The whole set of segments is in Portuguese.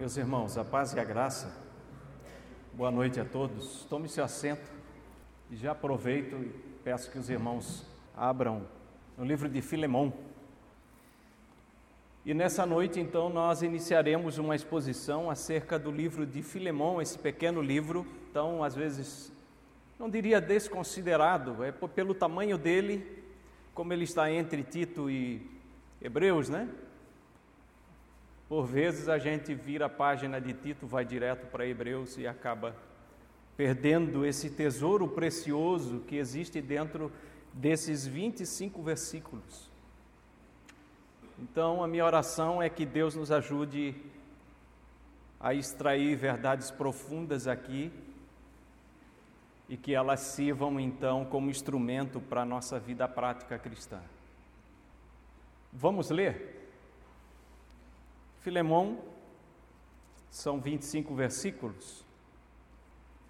Meus irmãos, a paz e a graça, boa noite a todos. Tome seu assento e já aproveito e peço que os irmãos abram o livro de Filemom. E nessa noite, então, nós iniciaremos uma exposição acerca do livro de Filemom, esse pequeno livro, tão, às vezes, não diria desconsiderado, é pelo tamanho dele, como ele está entre Tito e Hebreus, né? Por vezes a gente vira a página de Tito, vai direto para Hebreus e acaba perdendo esse tesouro precioso que existe dentro desses 25 versículos. Então, a minha oração é que Deus nos ajude a extrair verdades profundas aqui e que elas sirvam, então, como instrumento para a nossa vida prática cristã. Vamos ler? Filemom, são 25 versículos.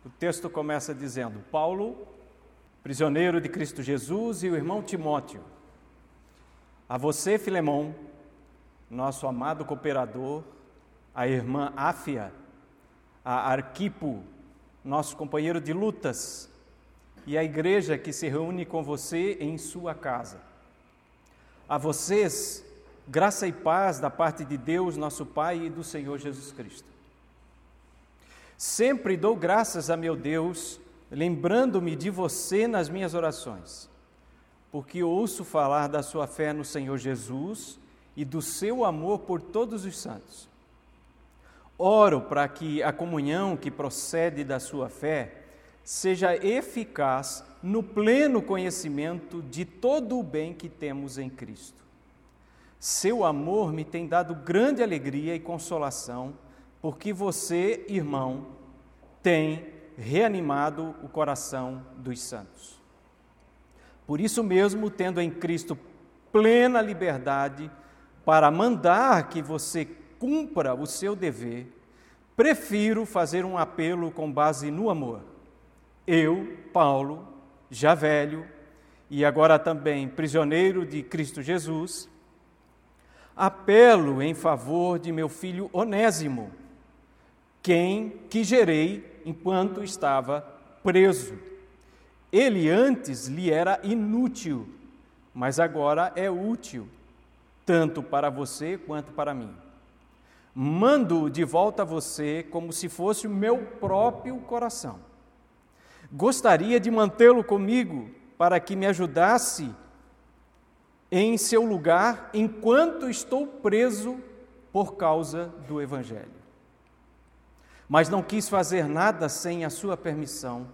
O texto começa dizendo: Paulo, prisioneiro de Cristo Jesus, e o irmão Timóteo. A você, Filemom, nosso amado cooperador, a irmã Áfia, a Arquipo, nosso companheiro de lutas, e a igreja que se reúne com você em sua casa. A vocês, graça e paz da parte de Deus, nosso Pai, e do Senhor Jesus Cristo. Sempre dou graças a meu Deus, lembrando-me de você nas minhas orações, porque ouço falar da sua fé no Senhor Jesus e do seu amor por todos os santos. Oro para que a comunhão que procede da sua fé seja eficaz no pleno conhecimento de todo o bem que temos em Cristo. Seu amor me tem dado grande alegria e consolação, porque você, irmão, tem reanimado o coração dos santos. Por isso mesmo, tendo em Cristo plena liberdade para mandar que você cumpra o seu dever, prefiro fazer um apelo com base no amor. Eu, Paulo, já velho e agora também prisioneiro de Cristo Jesus, apelo em favor de meu filho Onésimo, que gerei enquanto estava preso. Ele antes lhe era inútil, mas agora é útil, tanto para você quanto para mim. Mando-o de volta a você como se fosse o meu próprio coração. Gostaria de mantê-lo comigo para que me ajudasse em seu lugar, enquanto estou preso por causa do Evangelho. Mas não quis fazer nada sem a sua permissão,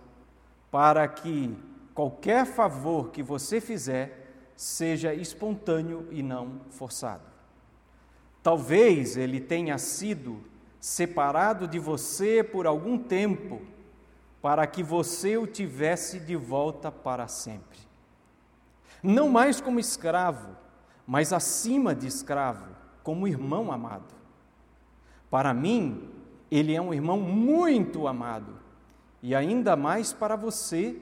para que qualquer favor que você fizer seja espontâneo e não forçado. Talvez ele tenha sido separado de você por algum tempo, para que você o tivesse de volta para sempre. Não mais como escravo, mas acima de escravo, como irmão amado. Para mim, ele é um irmão muito amado, e ainda mais para você,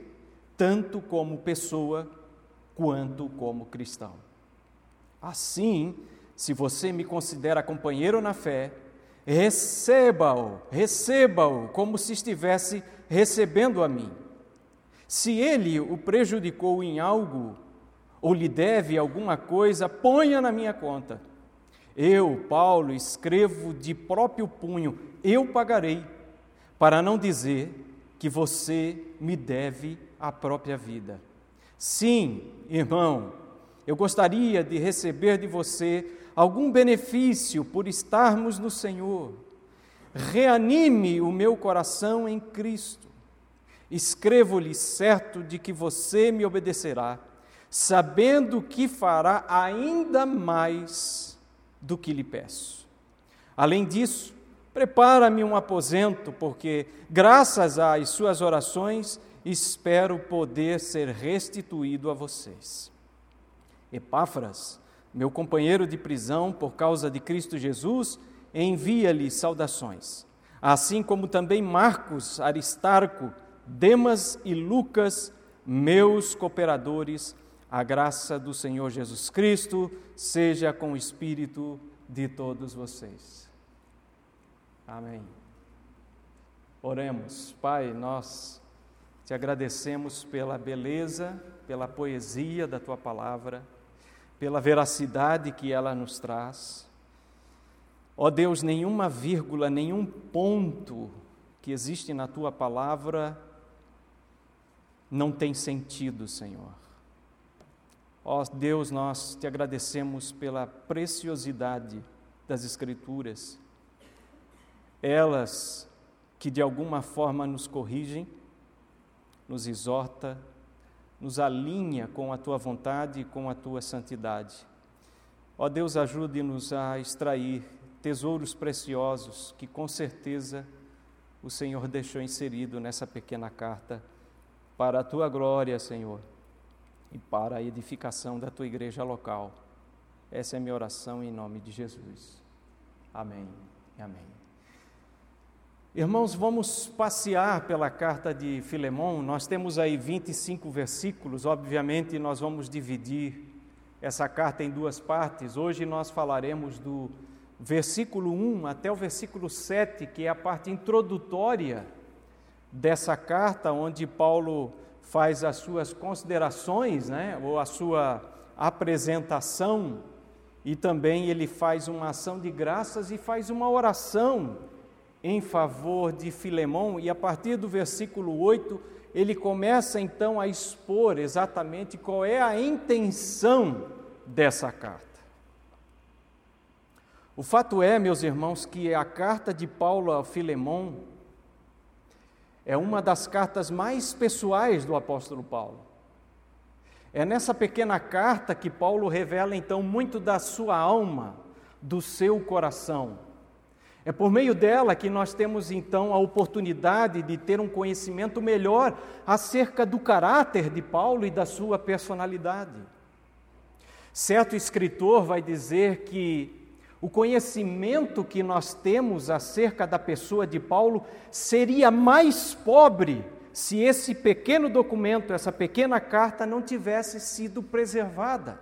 tanto como pessoa, quanto como cristão. Assim, se você me considera companheiro na fé, receba-o como se estivesse recebendo a mim. Se ele o prejudicou em algo, ou lhe deve alguma coisa, ponha na minha conta. Eu, Paulo, escrevo de próprio punho, eu pagarei, para não dizer que você me deve a própria vida. Sim, irmão, eu gostaria de receber de você algum benefício por estarmos no Senhor. Reanime o meu coração em Cristo. Escrevo-lhe certo de que você me obedecerá, sabendo que fará ainda mais do que lhe peço. Além disso, prepara-me um aposento, porque, graças às suas orações, espero poder ser restituído a vocês. Epáfras, meu companheiro de prisão por causa de Cristo Jesus, envia-lhe saudações, assim como também Marcos, Aristarco, Demas e Lucas, meus cooperadores. A graça do Senhor Jesus Cristo seja com o espírito de todos vocês. Amém. Oremos. Pai, nós te agradecemos pela beleza, pela poesia da tua palavra, pela veracidade que ela nos traz. Ó Deus, nenhuma vírgula, nenhum ponto que existe na tua palavra não tem sentido, Senhor. Ó Deus, nós te agradecemos pela preciosidade das Escrituras, elas que de alguma forma nos corrigem, nos exorta, nos alinha com a tua vontade e com a tua santidade. Ó Deus, ajude-nos a extrair tesouros preciosos que com certeza o Senhor deixou inserido nessa pequena carta para a tua glória, Senhor, e para a edificação da tua igreja local. Essa é a minha oração em nome de Jesus. Amém e amém. Irmãos, vamos passear pela carta de Filemom. Nós temos aí 25 versículos. Obviamente, nós vamos dividir essa carta em duas partes. Hoje nós falaremos do versículo 1 até o versículo 7, que é a parte introdutória dessa carta, onde Paulo faz as suas considerações, ou a sua apresentação, e também ele faz uma ação de graças e faz uma oração em favor de Filemom, e a partir do versículo 8, ele começa então a expor exatamente qual é a intenção dessa carta. O fato é, meus irmãos, que a carta de Paulo a Filemom é uma das cartas mais pessoais do apóstolo Paulo. É nessa pequena carta que Paulo revela, então, muito da sua alma, do seu coração. É por meio dela que nós temos, então, a oportunidade de ter um conhecimento melhor acerca do caráter de Paulo e da sua personalidade. Certo escritor vai dizer que o conhecimento que nós temos acerca da pessoa de Paulo seria mais pobre se esse pequeno documento, essa pequena carta, não tivesse sido preservada.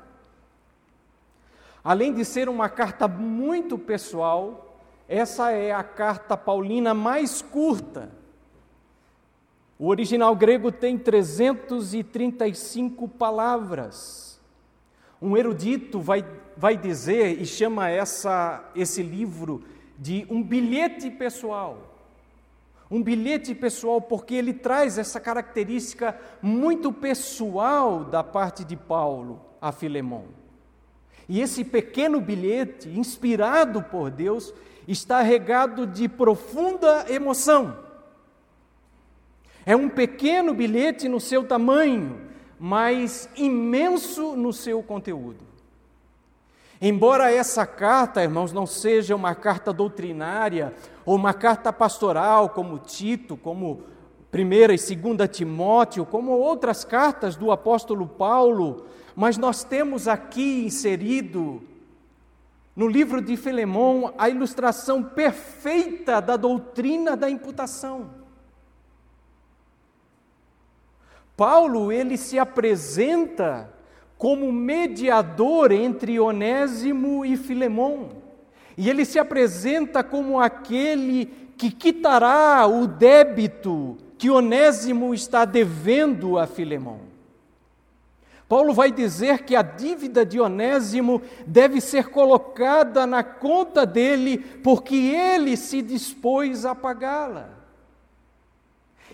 Além de ser uma carta muito pessoal, essa é a carta paulina mais curta. O original grego tem 335 palavras. Um erudito vai dizer e chama esse livro de um bilhete pessoal. Um bilhete pessoal porque ele traz essa característica muito pessoal da parte de Paulo a Filemom. E esse pequeno bilhete, inspirado por Deus, está regado de profunda emoção. É um pequeno bilhete no seu tamanho, mas imenso no seu conteúdo. Embora essa carta, irmãos, não seja uma carta doutrinária ou uma carta pastoral, como Tito, como 1 e 2 Timóteo, como outras cartas do apóstolo Paulo, mas nós temos aqui inserido no livro de Filemom a ilustração perfeita da doutrina da imputação. Paulo, ele se apresenta como mediador entre Onésimo e Filemom. E ele se apresenta como aquele que quitará o débito que Onésimo está devendo a Filemom. Paulo vai dizer que a dívida de Onésimo deve ser colocada na conta dele, porque ele se dispôs a pagá-la.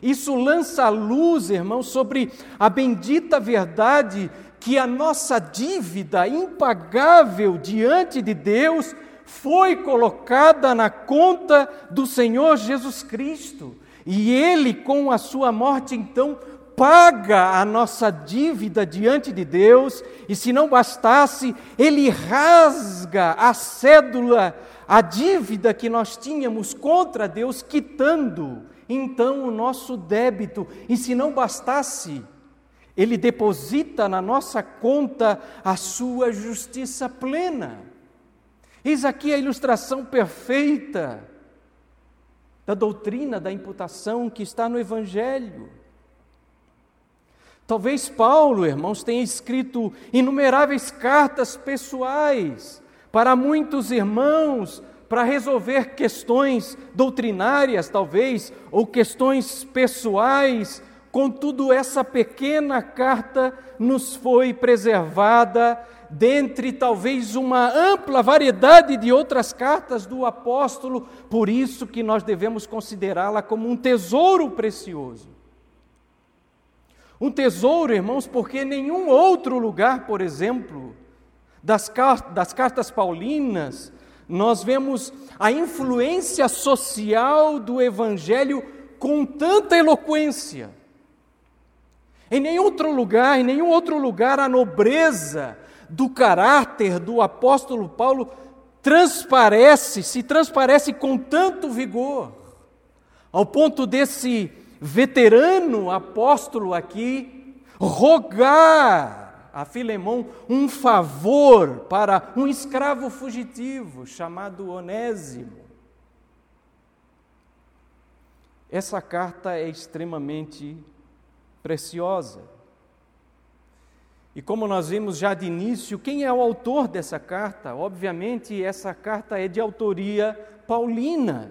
Isso lança a luz, irmãos, sobre a bendita verdade que a nossa dívida impagável diante de Deus foi colocada na conta do Senhor Jesus Cristo. E Ele, com a sua morte, então, paga a nossa dívida diante de Deus. E se não bastasse, Ele rasga a cédula, a dívida que nós tínhamos contra Deus, quitando então o nosso débito. E se não bastasse, Ele deposita na nossa conta a sua justiça plena. Eis aqui a ilustração perfeita da doutrina da imputação que está no Evangelho. Talvez Paulo, irmãos, tenha escrito inumeráveis cartas pessoais para muitos irmãos, para resolver questões doutrinárias, talvez, ou questões pessoais. Contudo, essa pequena carta nos foi preservada dentre talvez uma ampla variedade de outras cartas do apóstolo, por isso que nós devemos considerá-la como um tesouro precioso. Um tesouro, irmãos, porque nenhum outro lugar, por exemplo, das cartas paulinas, nós vemos a influência social do Evangelho com tanta eloquência. Em nenhum outro lugar, a nobreza do caráter do apóstolo Paulo se transparece com tanto vigor, ao ponto desse veterano apóstolo aqui rogar a Filemom um favor para um escravo fugitivo chamado Onésimo. Essa carta é extremamente preciosa. E como nós vimos já de início, quem é o autor dessa carta? Obviamente, essa carta é de autoria paulina.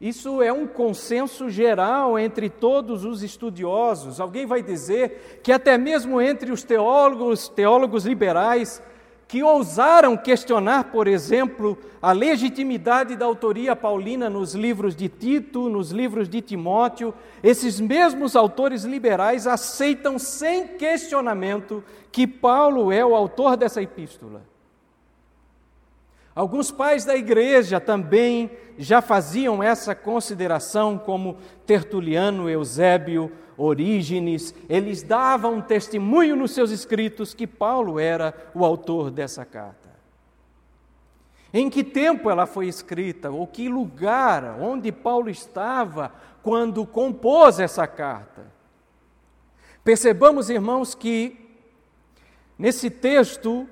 Isso é um consenso geral entre todos os estudiosos. Alguém vai dizer que até mesmo entre os teólogos liberais, que ousaram questionar, por exemplo, a legitimidade da autoria paulina nos livros de Tito, nos livros de Timóteo, esses mesmos autores liberais aceitam sem questionamento que Paulo é o autor dessa epístola. Alguns pais da igreja também já faziam essa consideração, como Tertuliano, Eusébio, Orígenes. Eles davam testemunho nos seus escritos que Paulo era o autor dessa carta. Em que tempo ela foi escrita? Ou que lugar, onde Paulo estava quando compôs essa carta? Percebamos, irmãos, que nesse texto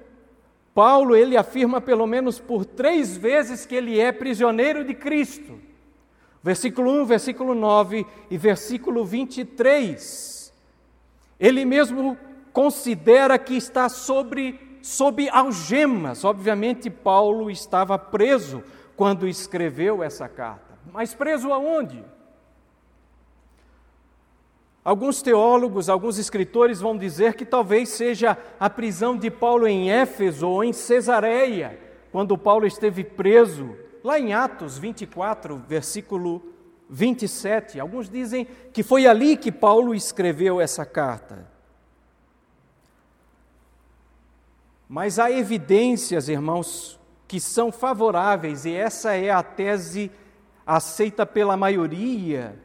Paulo, ele afirma pelo menos por 3 vezes que ele é prisioneiro de Cristo. Versículo 1, versículo 9 e versículo 23. Ele mesmo considera que está sob algemas. Obviamente, Paulo estava preso quando escreveu essa carta. Mas preso aonde? Alguns teólogos, alguns escritores vão dizer que talvez seja a prisão de Paulo em Éfeso ou em Cesareia, quando Paulo esteve preso, lá em Atos 24, versículo 27. Alguns dizem que foi ali que Paulo escreveu essa carta. Mas há evidências, irmãos, que são favoráveis, e essa é a tese aceita pela maioria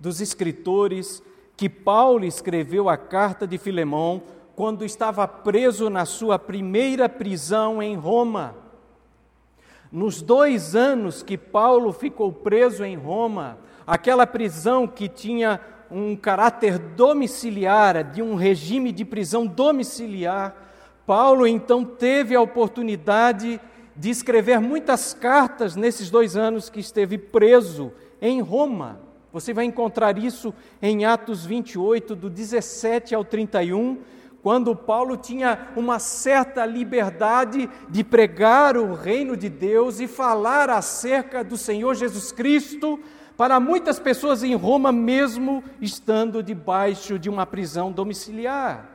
dos escritores, que Paulo escreveu a carta de Filemom quando estava preso na sua primeira prisão em Roma. Nos 2 anos que Paulo ficou preso em Roma, aquela prisão que tinha um caráter domiciliar, de um regime de prisão domiciliar, Paulo então teve a oportunidade de escrever muitas cartas nesses 2 anos que esteve preso em Roma. Você vai encontrar isso em Atos 28, do 17 ao 31, quando Paulo tinha uma certa liberdade de pregar o reino de Deus e falar acerca do Senhor Jesus Cristo para muitas pessoas em Roma, mesmo estando debaixo de uma prisão domiciliar.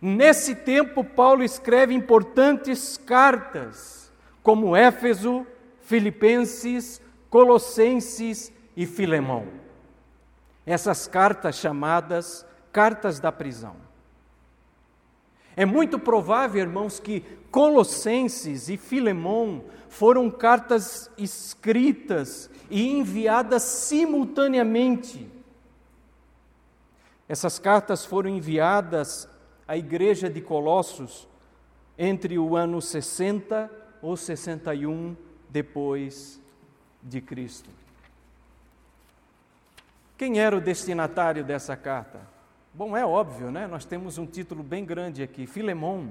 Nesse tempo, Paulo escreve importantes cartas, como Éfeso, Filipenses, Colossenses e Filemom. Essas cartas chamadas cartas da prisão. É muito provável, irmãos, que Colossenses e Filemom foram cartas escritas e enviadas simultaneamente. Essas cartas foram enviadas à igreja de Colossos entre o ano 60 ou 61 depois de Cristo. Quem era o destinatário dessa carta? Bom, é óbvio, né? Nós temos um título bem grande aqui, Filemom.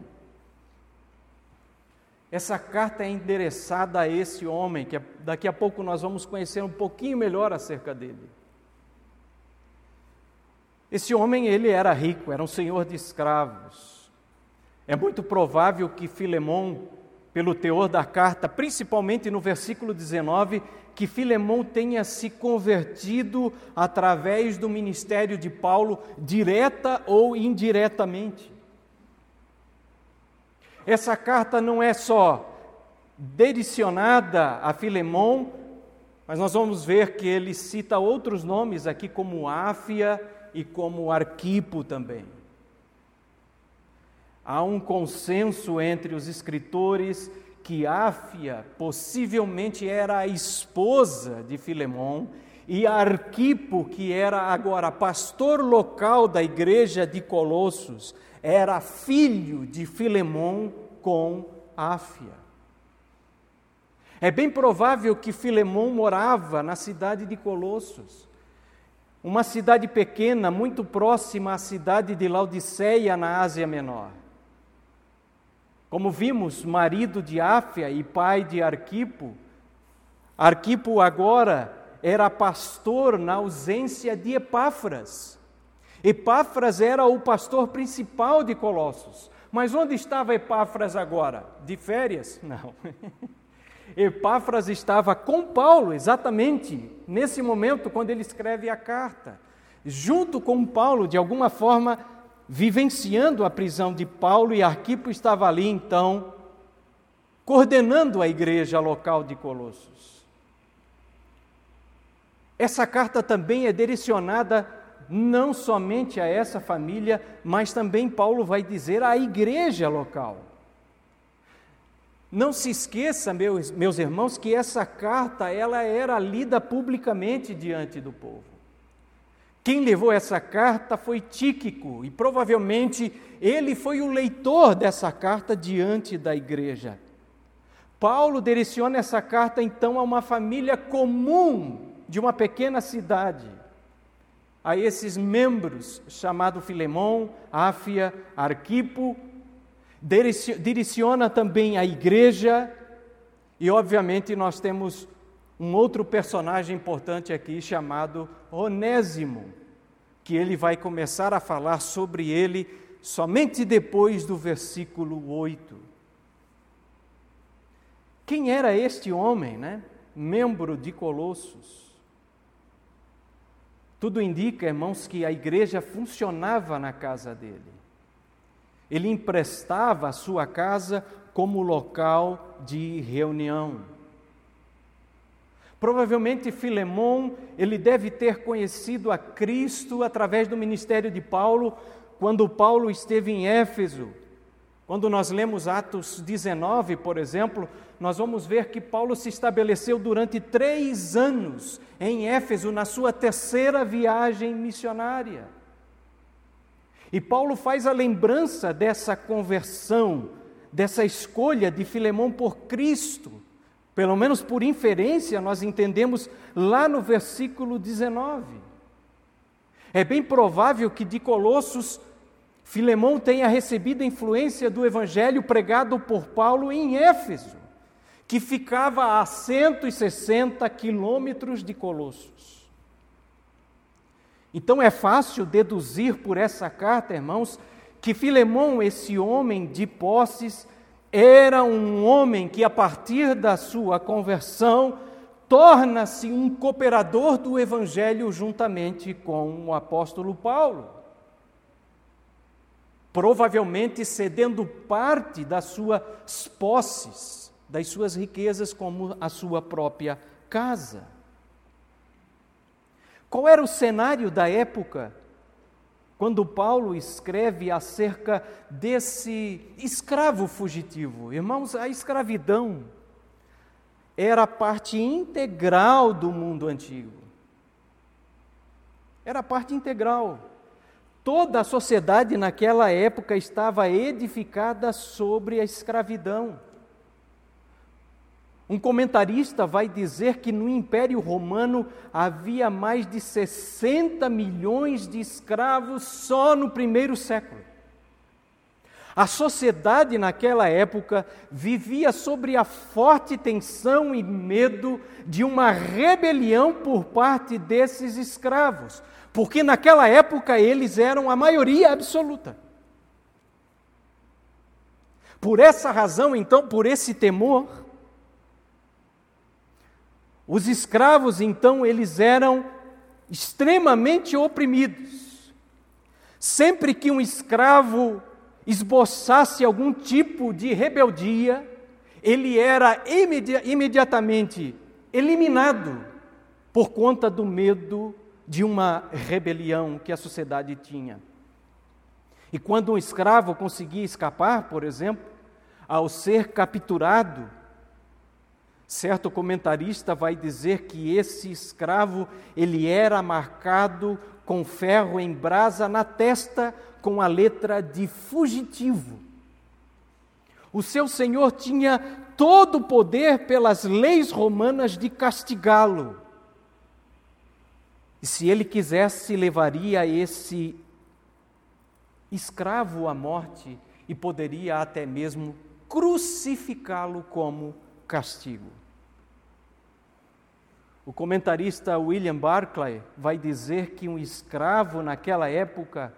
Essa carta é endereçada a esse homem, que daqui a pouco nós vamos conhecer um pouquinho melhor acerca dele. Esse homem, ele era rico, era um senhor de escravos. É muito provável que Filemom, pelo teor da carta, principalmente no versículo 19, que Filemom tenha se convertido através do ministério de Paulo, direta ou indiretamente. Essa carta não é só direcionada a Filemom, mas nós vamos ver que ele cita outros nomes aqui, como Áfia e como Arquipo também. Há um consenso entre os escritores que Áfia possivelmente era a esposa de Filemom e Arquipo, que era agora pastor local da igreja de Colossos, era filho de Filemom com Áfia. É bem provável que Filemom morava na cidade de Colossos, uma cidade pequena, muito próxima à cidade de Laodiceia, na Ásia Menor. Como vimos, marido de Áfia e pai de Arquipo, Arquipo agora era pastor na ausência de Epáfras. Epáfras era o pastor principal de Colossos. Mas onde estava Epáfras agora? De férias? Não. Epáfras estava com Paulo, exatamente, nesse momento, quando ele escreve a carta. Junto com Paulo, de alguma forma, vivenciando a prisão de Paulo, e Arquipo estava ali, então, coordenando a igreja local de Colossos. Essa carta também é direcionada não somente a essa família, mas também, Paulo vai dizer, à igreja local. Não se esqueça, meus irmãos, que essa carta ela era lida publicamente diante do povo. Quem levou essa carta foi Tíquico, e provavelmente ele foi o leitor dessa carta diante da igreja. Paulo direciona essa carta então a uma família comum de uma pequena cidade, a esses membros chamados Filemom, Áfia, Arquipo, direciona também a igreja, e obviamente nós temos um outro personagem importante aqui chamado Onésimo, que ele vai começar a falar sobre ele somente depois do versículo 8. Quem era este homem, né? Membro de Colossos. Tudo indica, irmãos, que a igreja funcionava na casa dele. Ele emprestava a sua casa como local de reunião. Provavelmente Filemom, ele deve ter conhecido a Cristo através do ministério de Paulo, quando Paulo esteve em Éfeso. Quando nós lemos Atos 19, por exemplo, nós vamos ver que Paulo se estabeleceu durante 3 anos em Éfeso, na sua 3ª viagem missionária. E Paulo faz a lembrança dessa conversão, dessa escolha de Filemom por Cristo. Pelo menos por inferência, nós entendemos lá no versículo 19. É bem provável que de Colossos, Filemom tenha recebido a influência do evangelho pregado por Paulo em Éfeso, que ficava a 160 quilômetros de Colossos. Então é fácil deduzir por essa carta, irmãos, que Filemom, esse homem de posses, era um homem que, a partir da sua conversão, torna-se um cooperador do evangelho juntamente com o apóstolo Paulo, provavelmente cedendo parte das suas posses, das suas riquezas, como a sua própria casa. Qual era o cenário da época quando Paulo escreve acerca desse escravo fugitivo? Irmãos, a escravidão era parte integral do mundo antigo. Era parte integral. Toda a sociedade naquela época estava edificada sobre a escravidão. Um comentarista vai dizer que no Império Romano havia mais de 60 milhões de escravos só no 1º século. A sociedade naquela época vivia sobre a forte tensão e medo de uma rebelião por parte desses escravos, porque naquela época eles eram a maioria absoluta. Por essa razão, então, por esse temor, os escravos, então, eles eram extremamente oprimidos. Sempre que um escravo esboçasse algum tipo de rebeldia, ele era imediatamente eliminado por conta do medo de uma rebelião que a sociedade tinha. E quando um escravo conseguia escapar, por exemplo, ao ser capturado, certo comentarista vai dizer que esse escravo, ele era marcado com ferro em brasa na testa com a letra de fugitivo. O seu senhor tinha todo o poder pelas leis romanas de castigá-lo. E se ele quisesse, levaria esse escravo à morte e poderia até mesmo crucificá-lo como castigo. O comentarista William Barclay vai dizer que um escravo naquela época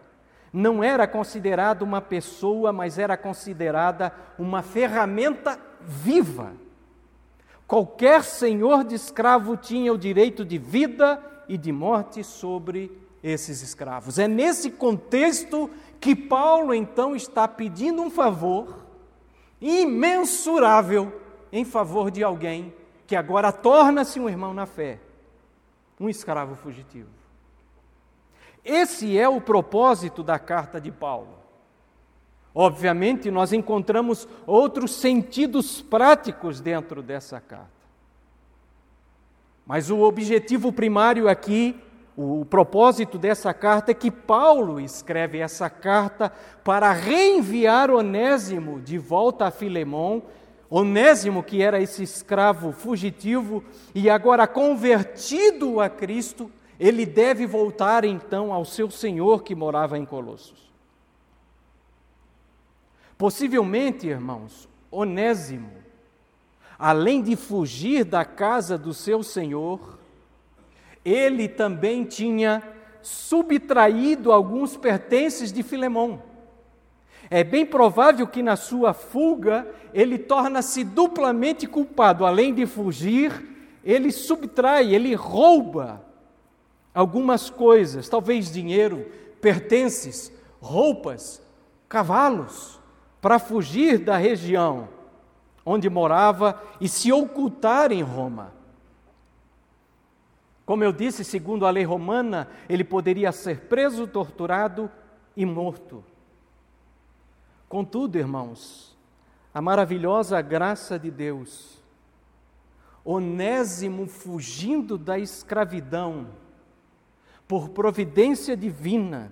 não era considerado uma pessoa, mas era considerada uma ferramenta viva. Qualquer senhor de escravo tinha o direito de vida e de morte sobre esses escravos. É nesse contexto que Paulo, então, está pedindo um favor imensurável em favor de alguém que agora torna-se um irmão na fé, um escravo fugitivo. Esse é o propósito da carta de Paulo. Obviamente, nós encontramos outros sentidos práticos dentro dessa carta. Mas o objetivo primário aqui, o propósito dessa carta é que Paulo escreve essa carta para reenviar Onésimo de volta a Filemom, Onésimo, que era esse escravo fugitivo e agora convertido a Cristo, ele deve voltar então ao seu senhor que morava em Colossos. Possivelmente, irmãos, Onésimo, além de fugir da casa do seu senhor, ele também tinha subtraído alguns pertences de Filemom. É bem provável que na sua fuga ele torna-se duplamente culpado. Além de fugir, ele subtrai, ele rouba algumas coisas, talvez dinheiro, pertences, roupas, cavalos, para fugir da região onde morava e se ocultar em Roma. Como eu disse, segundo a lei romana, ele poderia ser preso, torturado e morto. Contudo, irmãos, a maravilhosa graça de Deus, Onésimo fugindo da escravidão, por providência divina,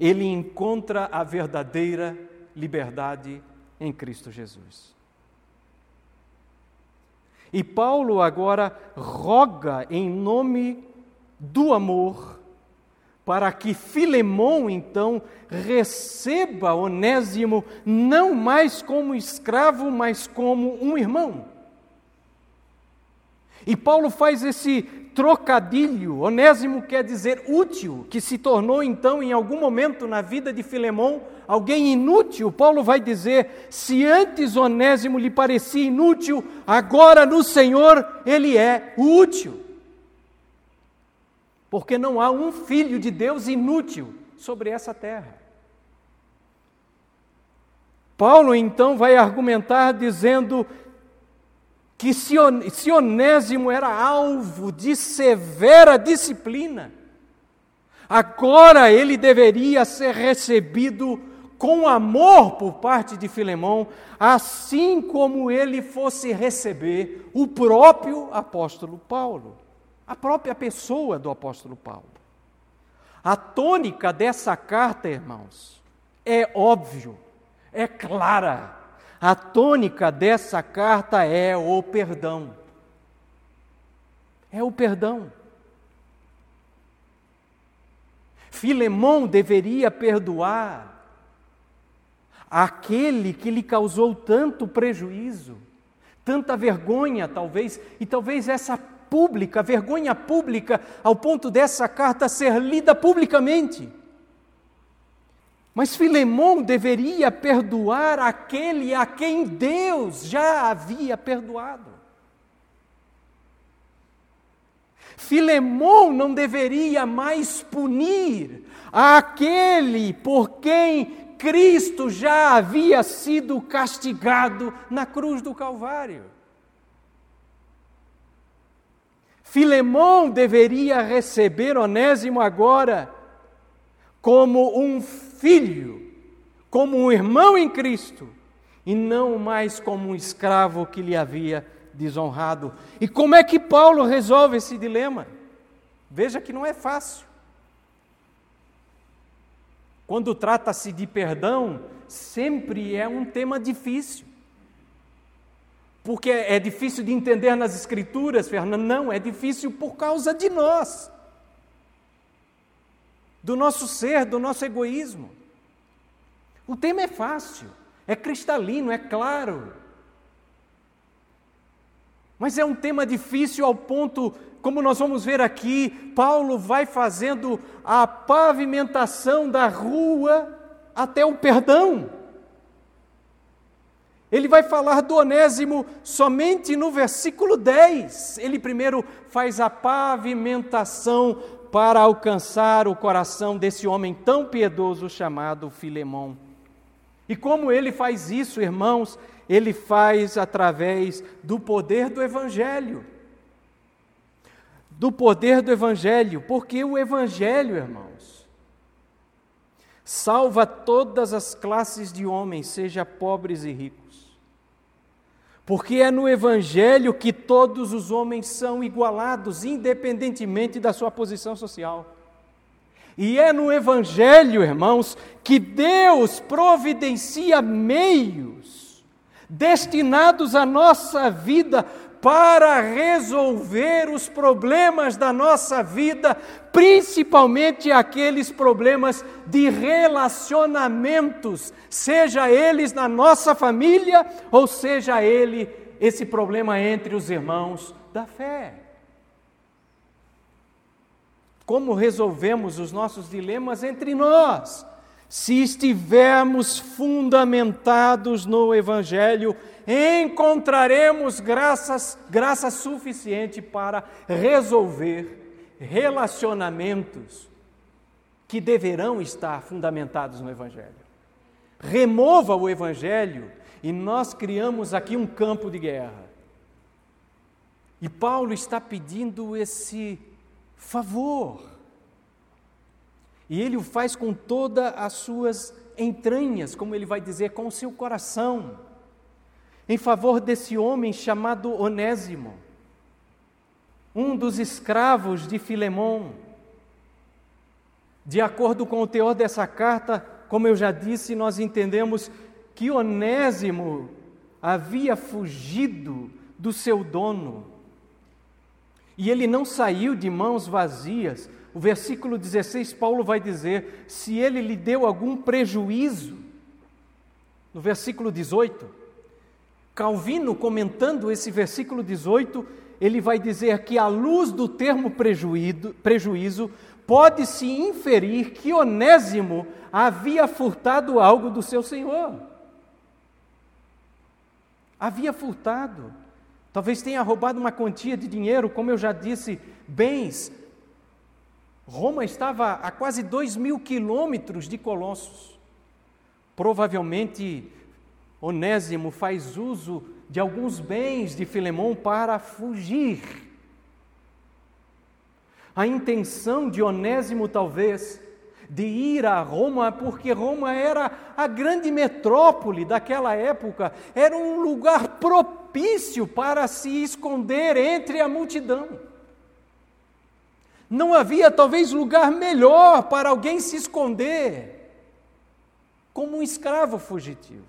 ele encontra a verdadeira liberdade em Cristo Jesus. E Paulo agora roga em nome do amor, para que Filemom, então, receba Onésimo não mais como escravo, mas como um irmão. E Paulo faz esse trocadilho. Onésimo quer dizer útil, que se tornou, então, em algum momento na vida de Filemom, alguém inútil. Paulo vai dizer, se antes Onésimo lhe parecia inútil, agora no Senhor ele é útil. Porque não há um filho de Deus inútil sobre essa terra. Paulo, então, vai argumentar dizendo que se Onésimo era alvo de severa disciplina, agora ele deveria ser recebido com amor por parte de Filemom, assim como ele fosse receber o próprio apóstolo Paulo. A própria pessoa do apóstolo Paulo. A tônica dessa carta, irmãos, é óbvio, é clara. A tônica dessa carta é o perdão. É o perdão. Filemom deveria perdoar aquele que lhe causou tanto prejuízo, tanta vergonha, talvez, e talvez essa pública, vergonha pública, ao ponto dessa carta ser lida publicamente. Mas Filemom deveria perdoar aquele a quem Deus já havia perdoado. Filemom não deveria mais punir aquele por quem Cristo já havia sido castigado na cruz do Calvário. Filemom deveria receber Onésimo agora como um filho, como um irmão em Cristo, e não mais como um escravo que lhe havia desonrado. E como é que Paulo resolve esse dilema? Veja que não é fácil. Quando trata-se de perdão, sempre é um tema difícil. Porque é difícil de entender nas Escrituras, Fernando? Não, é difícil por causa de nós. Do nosso ser, do nosso egoísmo. O tema é fácil, é cristalino, é claro. Mas é um tema difícil ao ponto, como nós vamos ver aqui, Paulo vai fazendo a pavimentação da rua até o perdão. Ele vai falar do Onésimo somente no versículo 10. Ele primeiro faz a pavimentação para alcançar o coração desse homem tão piedoso chamado Filemom. E como ele faz isso, irmãos? Ele faz através do poder do Evangelho. Do poder do Evangelho, porque o Evangelho, irmãos, salva todas as classes de homens, seja pobres e ricos. Porque é no Evangelho que todos os homens são igualados, independentemente da sua posição social. E é no Evangelho, irmãos, que Deus providencia meios destinados à nossa vida para resolver os problemas da nossa vida, principalmente aqueles problemas de relacionamentos, seja eles na nossa família ou seja ele esse problema entre os irmãos da fé. Como resolvemos os nossos dilemas entre nós? Se estivermos fundamentados no Evangelho, encontraremos graça suficiente para resolver relacionamentos que deverão estar fundamentados no Evangelho. Remova o Evangelho e nós criamos aqui um campo de guerra. E Paulo está pedindo esse favor. E ele o faz com todas as suas entranhas, como ele vai dizer, com o seu coração, em favor desse homem chamado Onésimo, um dos escravos de Filemom. De acordo com o teor dessa carta, como eu já disse, nós entendemos que Onésimo havia fugido do seu dono, e ele não saiu de mãos vazias. O versículo 16, Paulo vai dizer, se ele lhe deu algum prejuízo. No versículo 18, Calvino, comentando esse versículo 18, ele vai dizer que à luz do termo prejuízo, pode-se inferir que Onésimo havia furtado algo do seu senhor. Havia furtado. Talvez tenha roubado uma quantia de dinheiro, como eu já disse, bens. Roma estava a quase 2.000 quilômetros de Colossos. Provavelmente, Onésimo faz uso de alguns bens de Filemom para fugir. A intenção de Onésimo, talvez, de ir a Roma, porque Roma era a grande metrópole daquela época, era um lugar propício para se esconder entre a multidão. Não havia talvez lugar melhor para alguém se esconder, como um escravo fugitivo.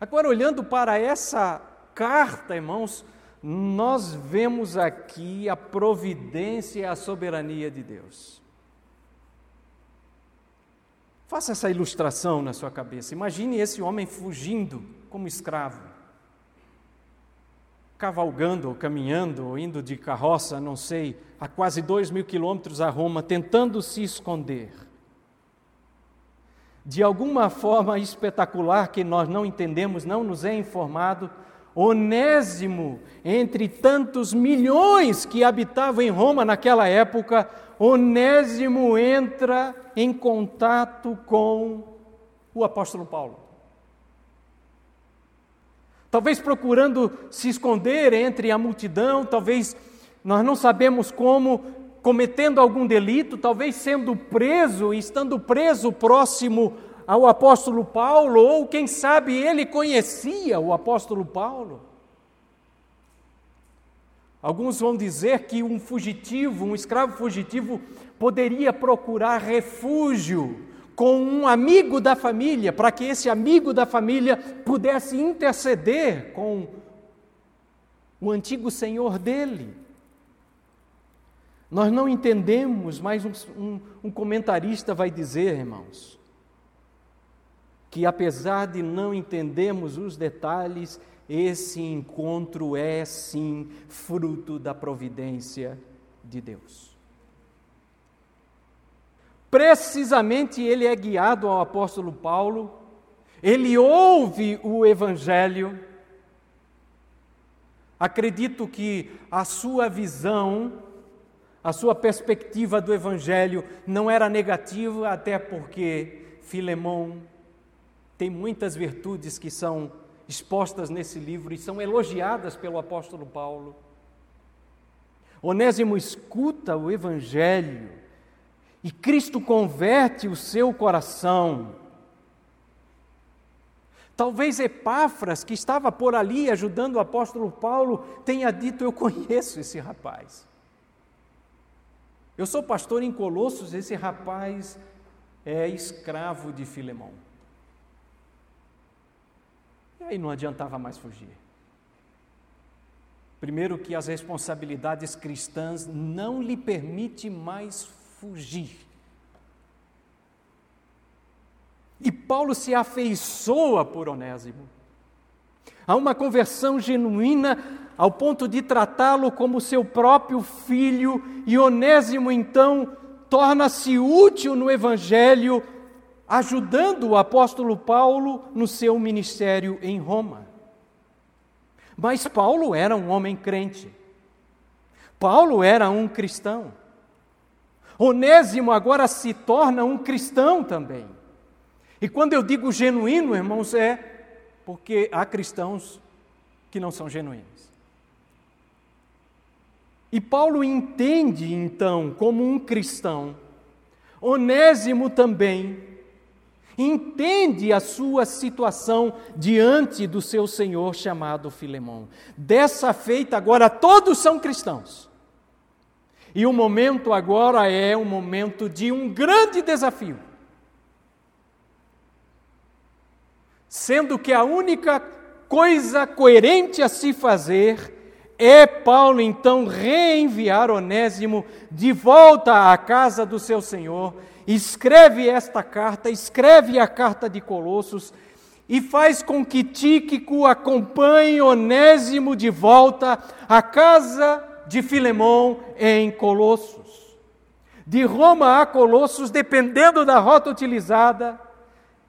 Agora, olhando para essa carta, irmãos, nós vemos aqui a providência e a soberania de Deus. Faça essa ilustração na sua cabeça. Imagine esse homem fugindo como escravo, cavalgando, ou caminhando, ou indo de carroça, não sei, a quase 2.000 quilômetros a Roma, tentando se esconder. de alguma forma espetacular que nós não entendemos, não nos é informado, Onésimo, entre tantos milhões que habitavam em Roma naquela época, Onésimo entra em contato com o apóstolo Paulo. Talvez procurando se esconder entre a multidão, talvez, nós não sabemos como, cometendo algum delito, talvez sendo preso, estando preso próximo ao apóstolo Paulo, ou quem sabe ele conhecia o apóstolo Paulo. Alguns vão dizer que um fugitivo, um escravo fugitivo, poderia procurar refúgio com um amigo da família, para que esse amigo da família pudesse interceder com o antigo senhor dele. Nós não entendemos, mas um comentarista vai dizer, irmãos, que apesar de não entendermos os detalhes, esse encontro é sim fruto da providência de Deus. Precisamente ele é guiado ao apóstolo Paulo, ele ouve o evangelho. Acredito que a sua visão, a sua perspectiva do evangelho não era negativa, até porque Filemom tem muitas virtudes que são expostas nesse livro e são elogiadas pelo apóstolo Paulo. Onésimo escuta o evangelho e Cristo converte o seu coração. Talvez Epáfras, que estava por ali ajudando o apóstolo Paulo, tenha dito: eu conheço esse rapaz. Eu sou pastor em Colossos, esse rapaz é escravo de Filemom. E aí não adiantava mais fugir. Primeiro que as responsabilidades cristãs não lhe permitem mais fugir. E Paulo se afeiçoa por Onésimo. Há uma conversão genuína ao ponto de tratá-lo como seu próprio filho, e Onésimo então torna-se útil no evangelho, ajudando o apóstolo Paulo no seu ministério em Roma. Mas Paulo era um homem crente. Paulo era um cristão. Onésimo agora se torna um cristão também. E quando eu digo genuíno, irmãos, é porque há cristãos que não são genuínos. E Paulo entende, então, como um cristão, Onésimo também entende a sua situação diante do seu Senhor chamado Filemom. Dessa feita, agora todos são cristãos. E o momento agora é um momento de um grande desafio. Sendo que a única coisa coerente a se fazer é Paulo então reenviar Onésimo de volta à casa do seu Senhor, escreve esta carta, escreve a carta de Colossos e faz com que Tíquico acompanhe Onésimo de volta à casa de Filemom em Colossos. De Roma a Colossos, dependendo da rota utilizada,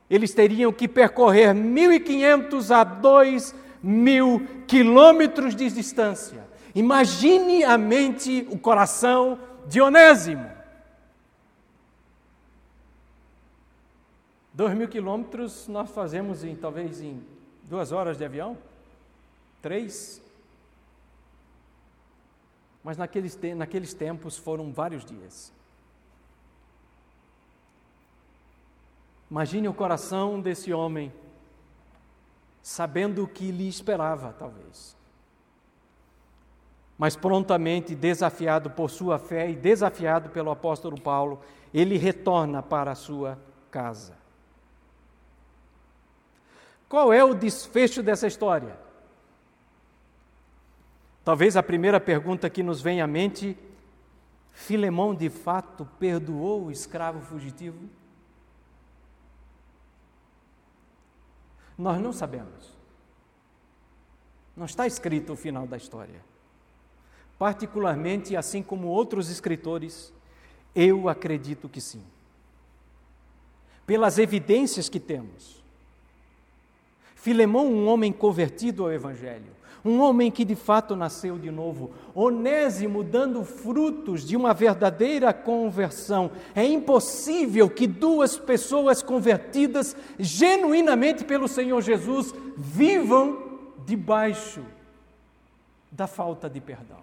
eles teriam que percorrer 1.500 a 2.000 quilômetros de distância. Imagine a mente, o coração de Onésimo. 2.000 quilômetros nós fazemos talvez em 2 horas de avião? 3? Mas naqueles tempos foram vários dias. Imagine o coração desse homem, sabendo o que lhe esperava, talvez. Mas prontamente, desafiado por sua fé e desafiado pelo apóstolo Paulo, ele retorna para a sua casa. Qual é o desfecho dessa história? Talvez a primeira pergunta que nos vem à mente: Filemom de fato perdoou o escravo fugitivo? Nós não sabemos. Não está escrito o final da história. Particularmente, assim como outros escritores, eu acredito que sim. pelas evidências que temos. Filemom, um homem convertido ao Evangelho, um homem que de fato nasceu de novo. Onésimo, dando frutos de uma verdadeira conversão. É impossível que duas pessoas convertidas genuinamente pelo Senhor Jesus vivam debaixo da falta de perdão.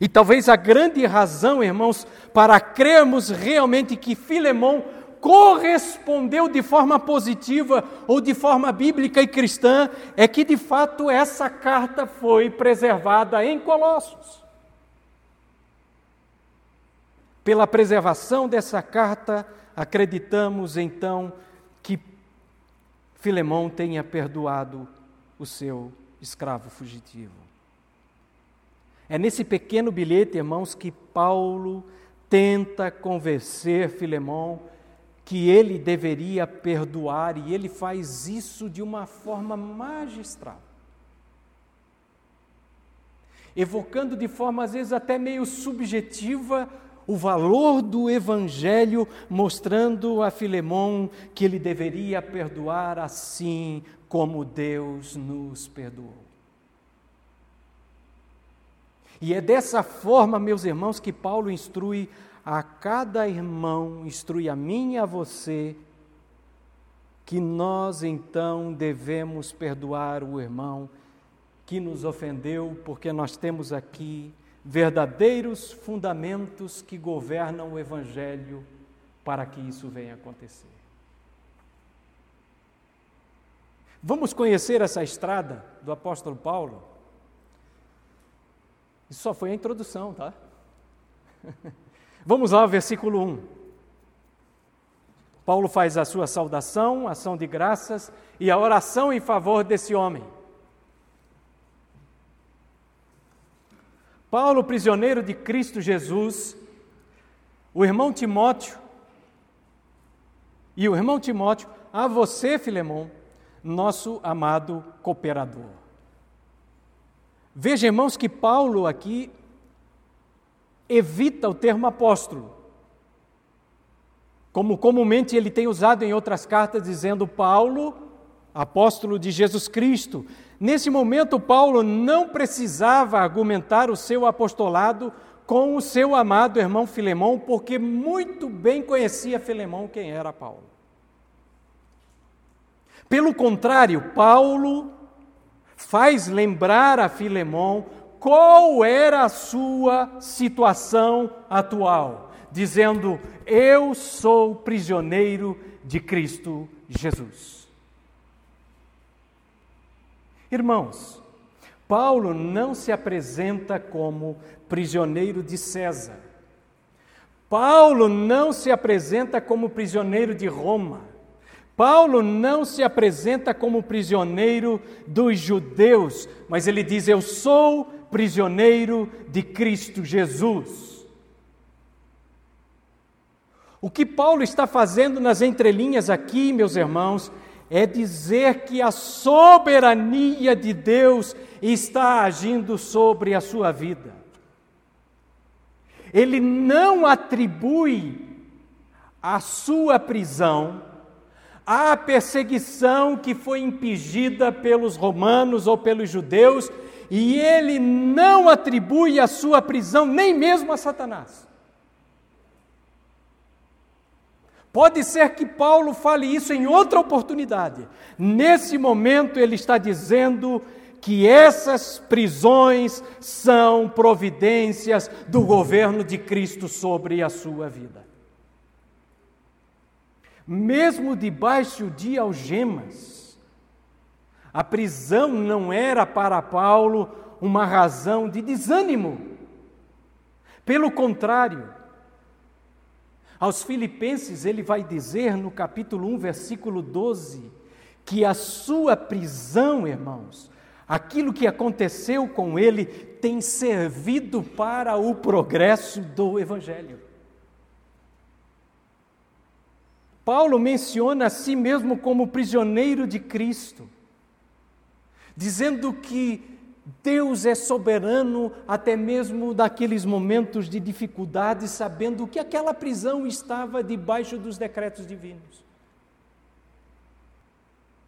E talvez a grande razão, irmãos, para crermos realmente que Filemom correspondeu de forma positiva ou de forma bíblica e cristã, é que de fato essa carta foi preservada em Colossos. Pela preservação dessa carta, acreditamos então que Filemom tenha perdoado o seu escravo fugitivo. É nesse pequeno bilhete, irmãos, que Paulo tenta convencer Filemom que ele deveria perdoar, e ele faz isso de uma forma magistral. Evocando de forma, às vezes, até meio subjetiva, o valor do Evangelho, mostrando a Filemom que ele deveria perdoar assim como Deus nos perdoou. E é dessa forma, meus irmãos, que Paulo instrui a cada irmão, instrui a mim e a você, que nós então devemos perdoar o irmão que nos ofendeu, porque nós temos aqui verdadeiros fundamentos que governam o Evangelho para que isso venha a acontecer. Vamos conhecer essa estrada do apóstolo Paulo? Isso só foi a introdução, tá? Vamos lá ao versículo 1. Paulo faz a sua saudação, ação de graças e a oração em favor desse homem. Paulo, prisioneiro de Cristo Jesus, o irmão Timóteo, a você, Filemom, nosso amado cooperador. Veja, irmãos, que Paulo aqui evita o termo apóstolo, como comumente ele tem usado em outras cartas, dizendo Paulo, apóstolo de Jesus Cristo. Nesse momento, Paulo não precisava argumentar o seu apostolado com o seu amado irmão Filemom, porque muito bem conhecia Filemom quem era Paulo. Pelo contrário, Paulo faz lembrar a Filemom qual era a sua situação atual, dizendo, eu sou prisioneiro de Cristo Jesus. Irmãos, Paulo não se apresenta como prisioneiro de César. Paulo não se apresenta como prisioneiro de Roma. Paulo não se apresenta como prisioneiro dos judeus, mas ele diz, eu sou prisioneiro de Cristo Jesus. O que Paulo está fazendo nas entrelinhas aqui, meus irmãos, é dizer que a soberania de Deus está agindo sobre a sua vida. Ele não atribui a sua prisão à perseguição que foi impingida pelos romanos ou pelos judeus, e ele não atribui a sua prisão nem mesmo a Satanás. Pode ser que Paulo fale isso em outra oportunidade. Nesse momento ele está dizendo que essas prisões são providências do governo de Cristo sobre a sua vida. Mesmo debaixo de algemas, a prisão não era para Paulo uma razão de desânimo. Pelo contrário, aos Filipenses ele vai dizer no capítulo 1, versículo 12, que a sua prisão, irmãos, aquilo que aconteceu com ele tem servido para o progresso do Evangelho. Paulo menciona a si mesmo como prisioneiro de Cristo, dizendo que Deus é soberano até mesmo daqueles momentos de dificuldade, sabendo que aquela prisão estava debaixo dos decretos divinos.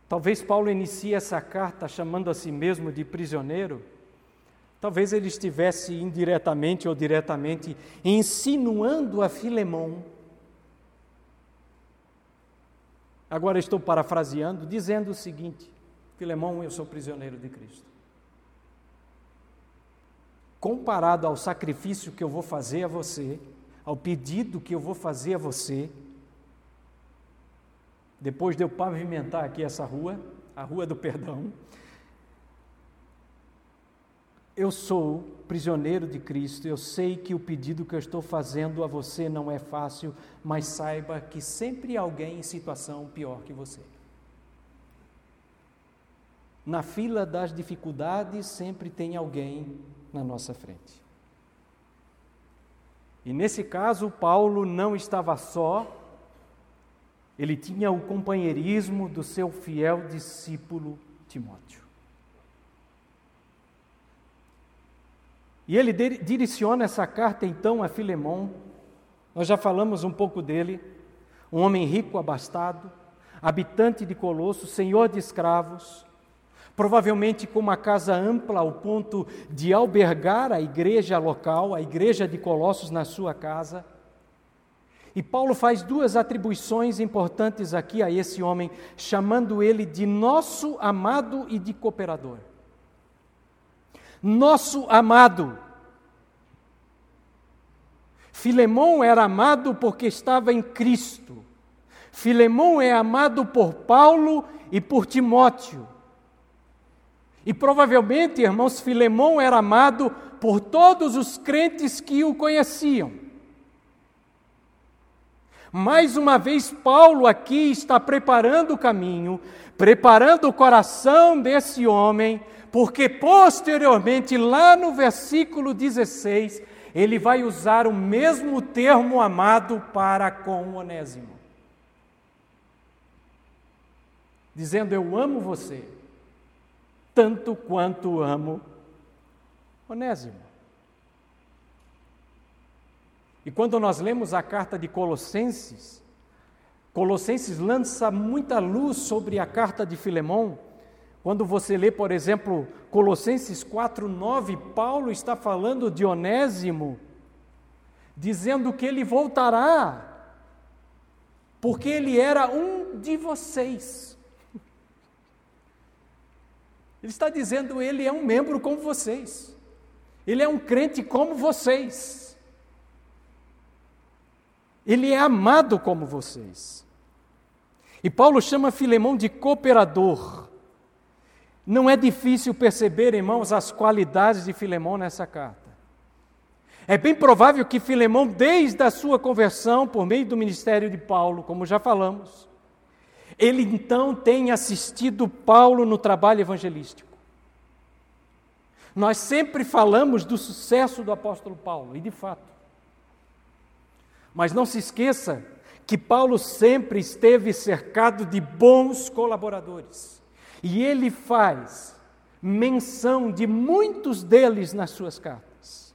Talvez Paulo inicie essa carta chamando a si mesmo de prisioneiro. Talvez ele estivesse indiretamente ou diretamente insinuando a Filemom. Agora estou parafraseando, dizendo o seguinte: Filemom, eu sou prisioneiro de Cristo. Comparado ao sacrifício que eu vou fazer a você, ao pedido que eu vou fazer a você, depois de eu pavimentar aqui essa rua, a Rua do Perdão, eu sou prisioneiro de Cristo. Eu sei que o pedido que eu estou fazendo a você não é fácil, mas saiba que sempre há alguém em situação pior que você. Na fila das dificuldades sempre tem alguém na nossa frente. E nesse caso, Paulo não estava só, ele tinha o companheirismo do seu fiel discípulo Timóteo. E ele direciona essa carta então a Filemom. Nós já falamos um pouco dele, um homem rico, abastado, habitante de Colossos, senhor de escravos, provavelmente com uma casa ampla ao ponto de albergar a igreja local, a igreja de Colossos na sua casa. E Paulo faz duas atribuições importantes aqui a esse homem, chamando ele de nosso amado e de cooperador. Nosso amado. Filemom era amado porque estava em Cristo. Filemom é amado por Paulo e por Timóteo. E provavelmente, irmãos, Filemom era amado por todos os crentes que o conheciam. Mais uma vez, Paulo aqui está preparando o caminho, preparando o coração desse homem, porque posteriormente, lá no versículo 16, ele vai usar o mesmo termo amado para com Onésimo. Dizendo, eu amo você, tanto quanto amo Onésimo. E quando nós lemos a carta de Colossenses, Colossenses lança muita luz sobre a carta de Filemom. Quando você lê, por exemplo, Colossenses 4:9, Paulo está falando de Onésimo, dizendo que ele voltará, porque ele era um de vocês. Ele está dizendo, ele é um membro como vocês, ele é um crente como vocês, ele é amado como vocês. E Paulo chama Filemom de cooperador. Não é difícil perceber, irmãos, as qualidades de Filemom nessa carta. É bem provável que Filemom, desde a sua conversão, por meio do ministério de Paulo, como já falamos, ele então tem assistido Paulo no trabalho evangelístico. Nós sempre falamos do sucesso do apóstolo Paulo, e de fato. Mas não se esqueça que Paulo sempre esteve cercado de bons colaboradores. E ele faz menção de muitos deles nas suas cartas.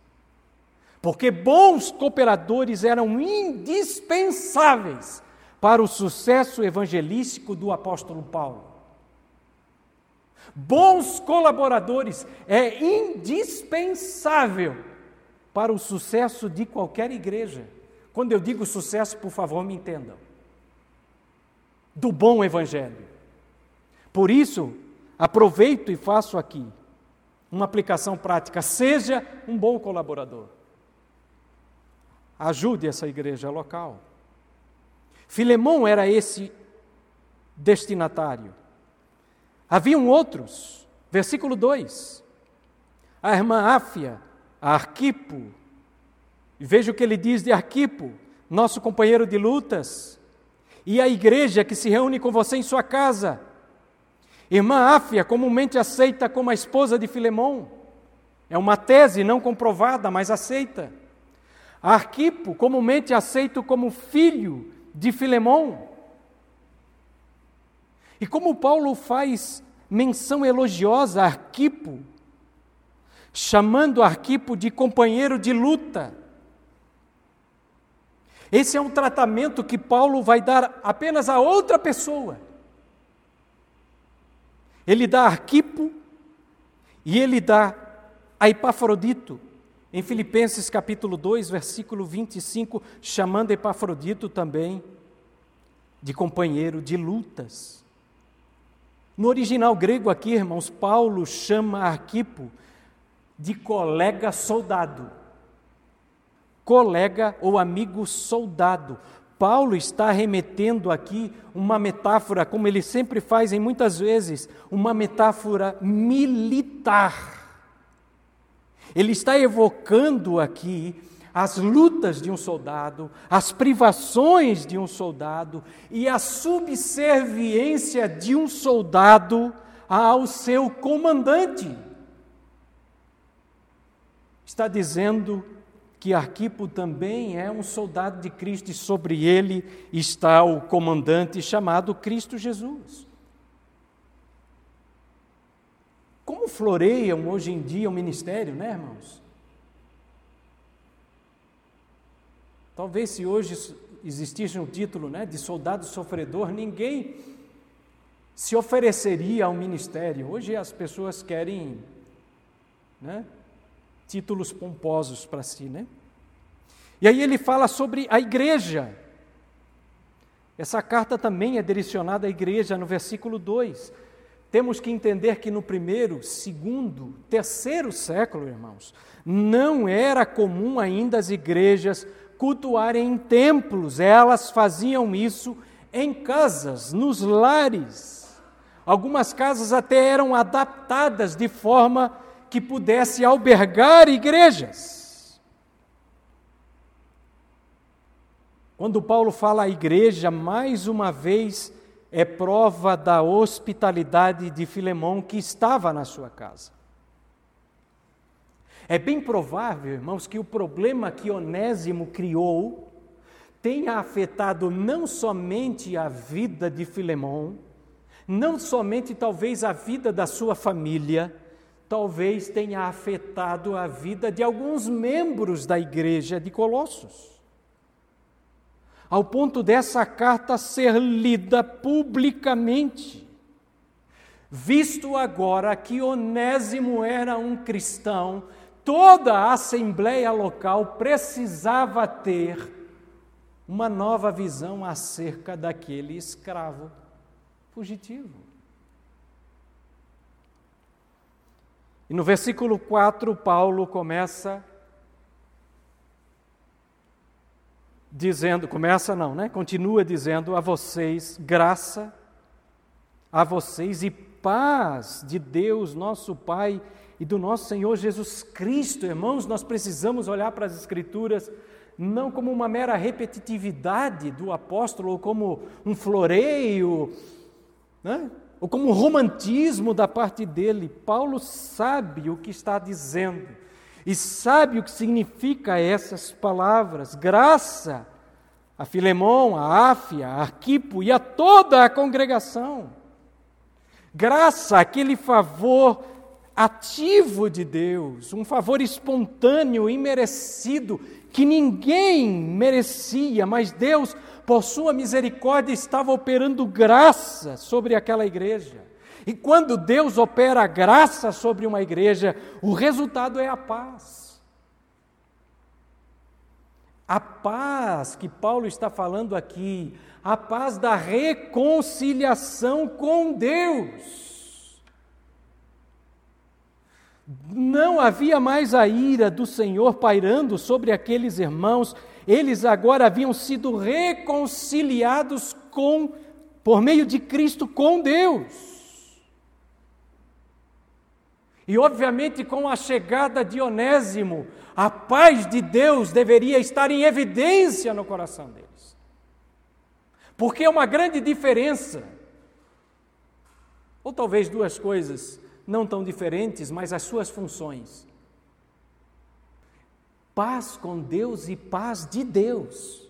Porque bons cooperadores eram indispensáveis para o sucesso evangelístico do apóstolo Paulo. Bons colaboradores é indispensável para o sucesso de qualquer igreja. Quando eu digo sucesso, por favor, me entendam. Do bom evangelho. Por isso, aproveito e faço aqui uma aplicação prática. Seja um bom colaborador. Ajude essa igreja local. Filemom era esse destinatário. Haviam outros. Versículo 2. A irmã Áfia, a Arquipo. E veja o que ele diz de Arquipo, nosso companheiro de lutas. E a igreja que se reúne com você em sua casa. Irmã Áfia, comumente aceita como a esposa de Filemom. É uma tese não comprovada, mas aceita. Arquipo, comumente aceito como filho de Filemom. E como Paulo faz menção elogiosa a Arquipo, chamando Arquipo de companheiro de luta. Esse é um tratamento que Paulo vai dar apenas a outra pessoa. Ele dá a Arquipo e ele dá a Epafrodito. Em Filipenses capítulo 2, versículo 25, chamando Epafrodito também de companheiro de lutas. No original grego aqui, irmãos, Paulo chama Arquipo de colega soldado. Colega ou amigo soldado. Paulo está remetendo aqui uma metáfora, como ele sempre faz em muitas vezes, uma metáfora militar. Ele está evocando aqui as lutas de um soldado, as privações de um soldado e a subserviência de um soldado ao seu comandante. Está dizendo que Arquipo também é um soldado de Cristo e sobre ele está o comandante chamado Cristo Jesus. Como floreiam hoje em dia o ministério, né, irmãos? Talvez se hoje existisse um título, né, de soldado sofredor, ninguém se ofereceria ao ministério. Hoje as pessoas querem, né, títulos pomposos para si, né? E aí ele fala sobre a igreja. Essa carta também é direcionada à igreja no versículo 2. Temos que entender que no primeiro, segundo, terceiro século, irmãos, não era comum ainda as igrejas cultuarem em templos. Elas faziam isso em casas, nos lares. Algumas casas até eram adaptadas de forma que pudesse albergar igrejas. Quando Paulo fala a igreja, mais uma vez, é prova da hospitalidade de Filemom que estava na sua casa. É bem provável, irmãos, que o problema que Onésimo criou tenha afetado não somente a vida de Filemom, não somente talvez a vida da sua família, talvez tenha afetado a vida de alguns membros da igreja de Colossos, ao ponto dessa carta ser lida publicamente. Visto agora que Onésimo era um cristão, toda a assembleia local precisava ter uma nova visão acerca daquele escravo fugitivo. E no versículo 4, Paulo começa dizendo, continua dizendo: a vocês graça, a vocês e paz de Deus, nosso Pai, e do nosso Senhor Jesus Cristo. Irmãos, nós precisamos olhar para as Escrituras não como uma mera repetitividade do apóstolo, ou como um floreio, né? Ou como um romantismo da parte dele. Paulo sabe o que está dizendo. E sabe o que significa essas palavras: graça a Filemom, a Áfia, a Arquipo e a toda a congregação. Graça, aquele favor ativo de Deus, um favor espontâneo e imerecido, que ninguém merecia, mas Deus, por sua misericórdia, estava operando graça sobre aquela igreja. E quando Deus opera a graça sobre uma igreja, o resultado é a paz. A paz que Paulo está falando aqui, a paz da reconciliação com Deus. Não havia mais a ira do Senhor pairando sobre aqueles irmãos, eles agora haviam sido reconciliados por meio de Cristo com Deus. E, obviamente, com a chegada de Onésimo, a paz de Deus deveria estar em evidência no coração deles. Porque é uma grande diferença, ou talvez duas coisas não tão diferentes, mas as suas funções. Paz com Deus e paz de Deus.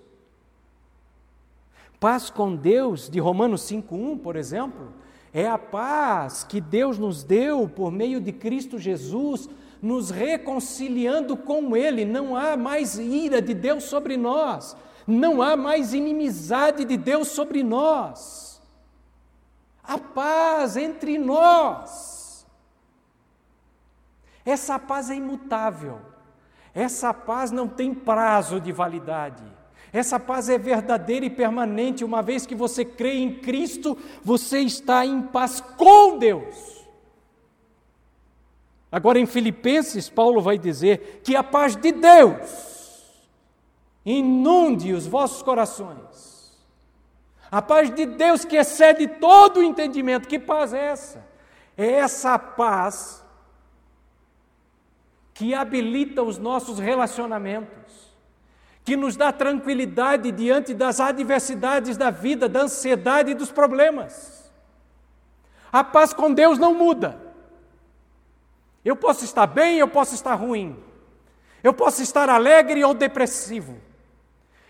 Paz com Deus, de Romanos 5:1, por exemplo, é a paz que Deus nos deu por meio de Cristo Jesus nos reconciliando com Ele. Não há mais ira de Deus sobre nós, não há mais inimizade de Deus sobre nós. A paz entre nós. Essa paz é imutável. Essa paz não tem prazo de validade. Essa paz é verdadeira e permanente. Uma vez que você crê em Cristo, você está em paz com Deus. Agora em Filipenses, Paulo vai dizer que a paz de Deus inunde os vossos corações. A paz de Deus que excede todo o entendimento. Que paz é essa? É essa paz que habilita os nossos relacionamentos, que nos dá tranquilidade diante das adversidades da vida, da ansiedade e dos problemas. A paz com Deus não muda. Eu posso estar bem, eu posso estar ruim. Eu posso estar alegre ou depressivo.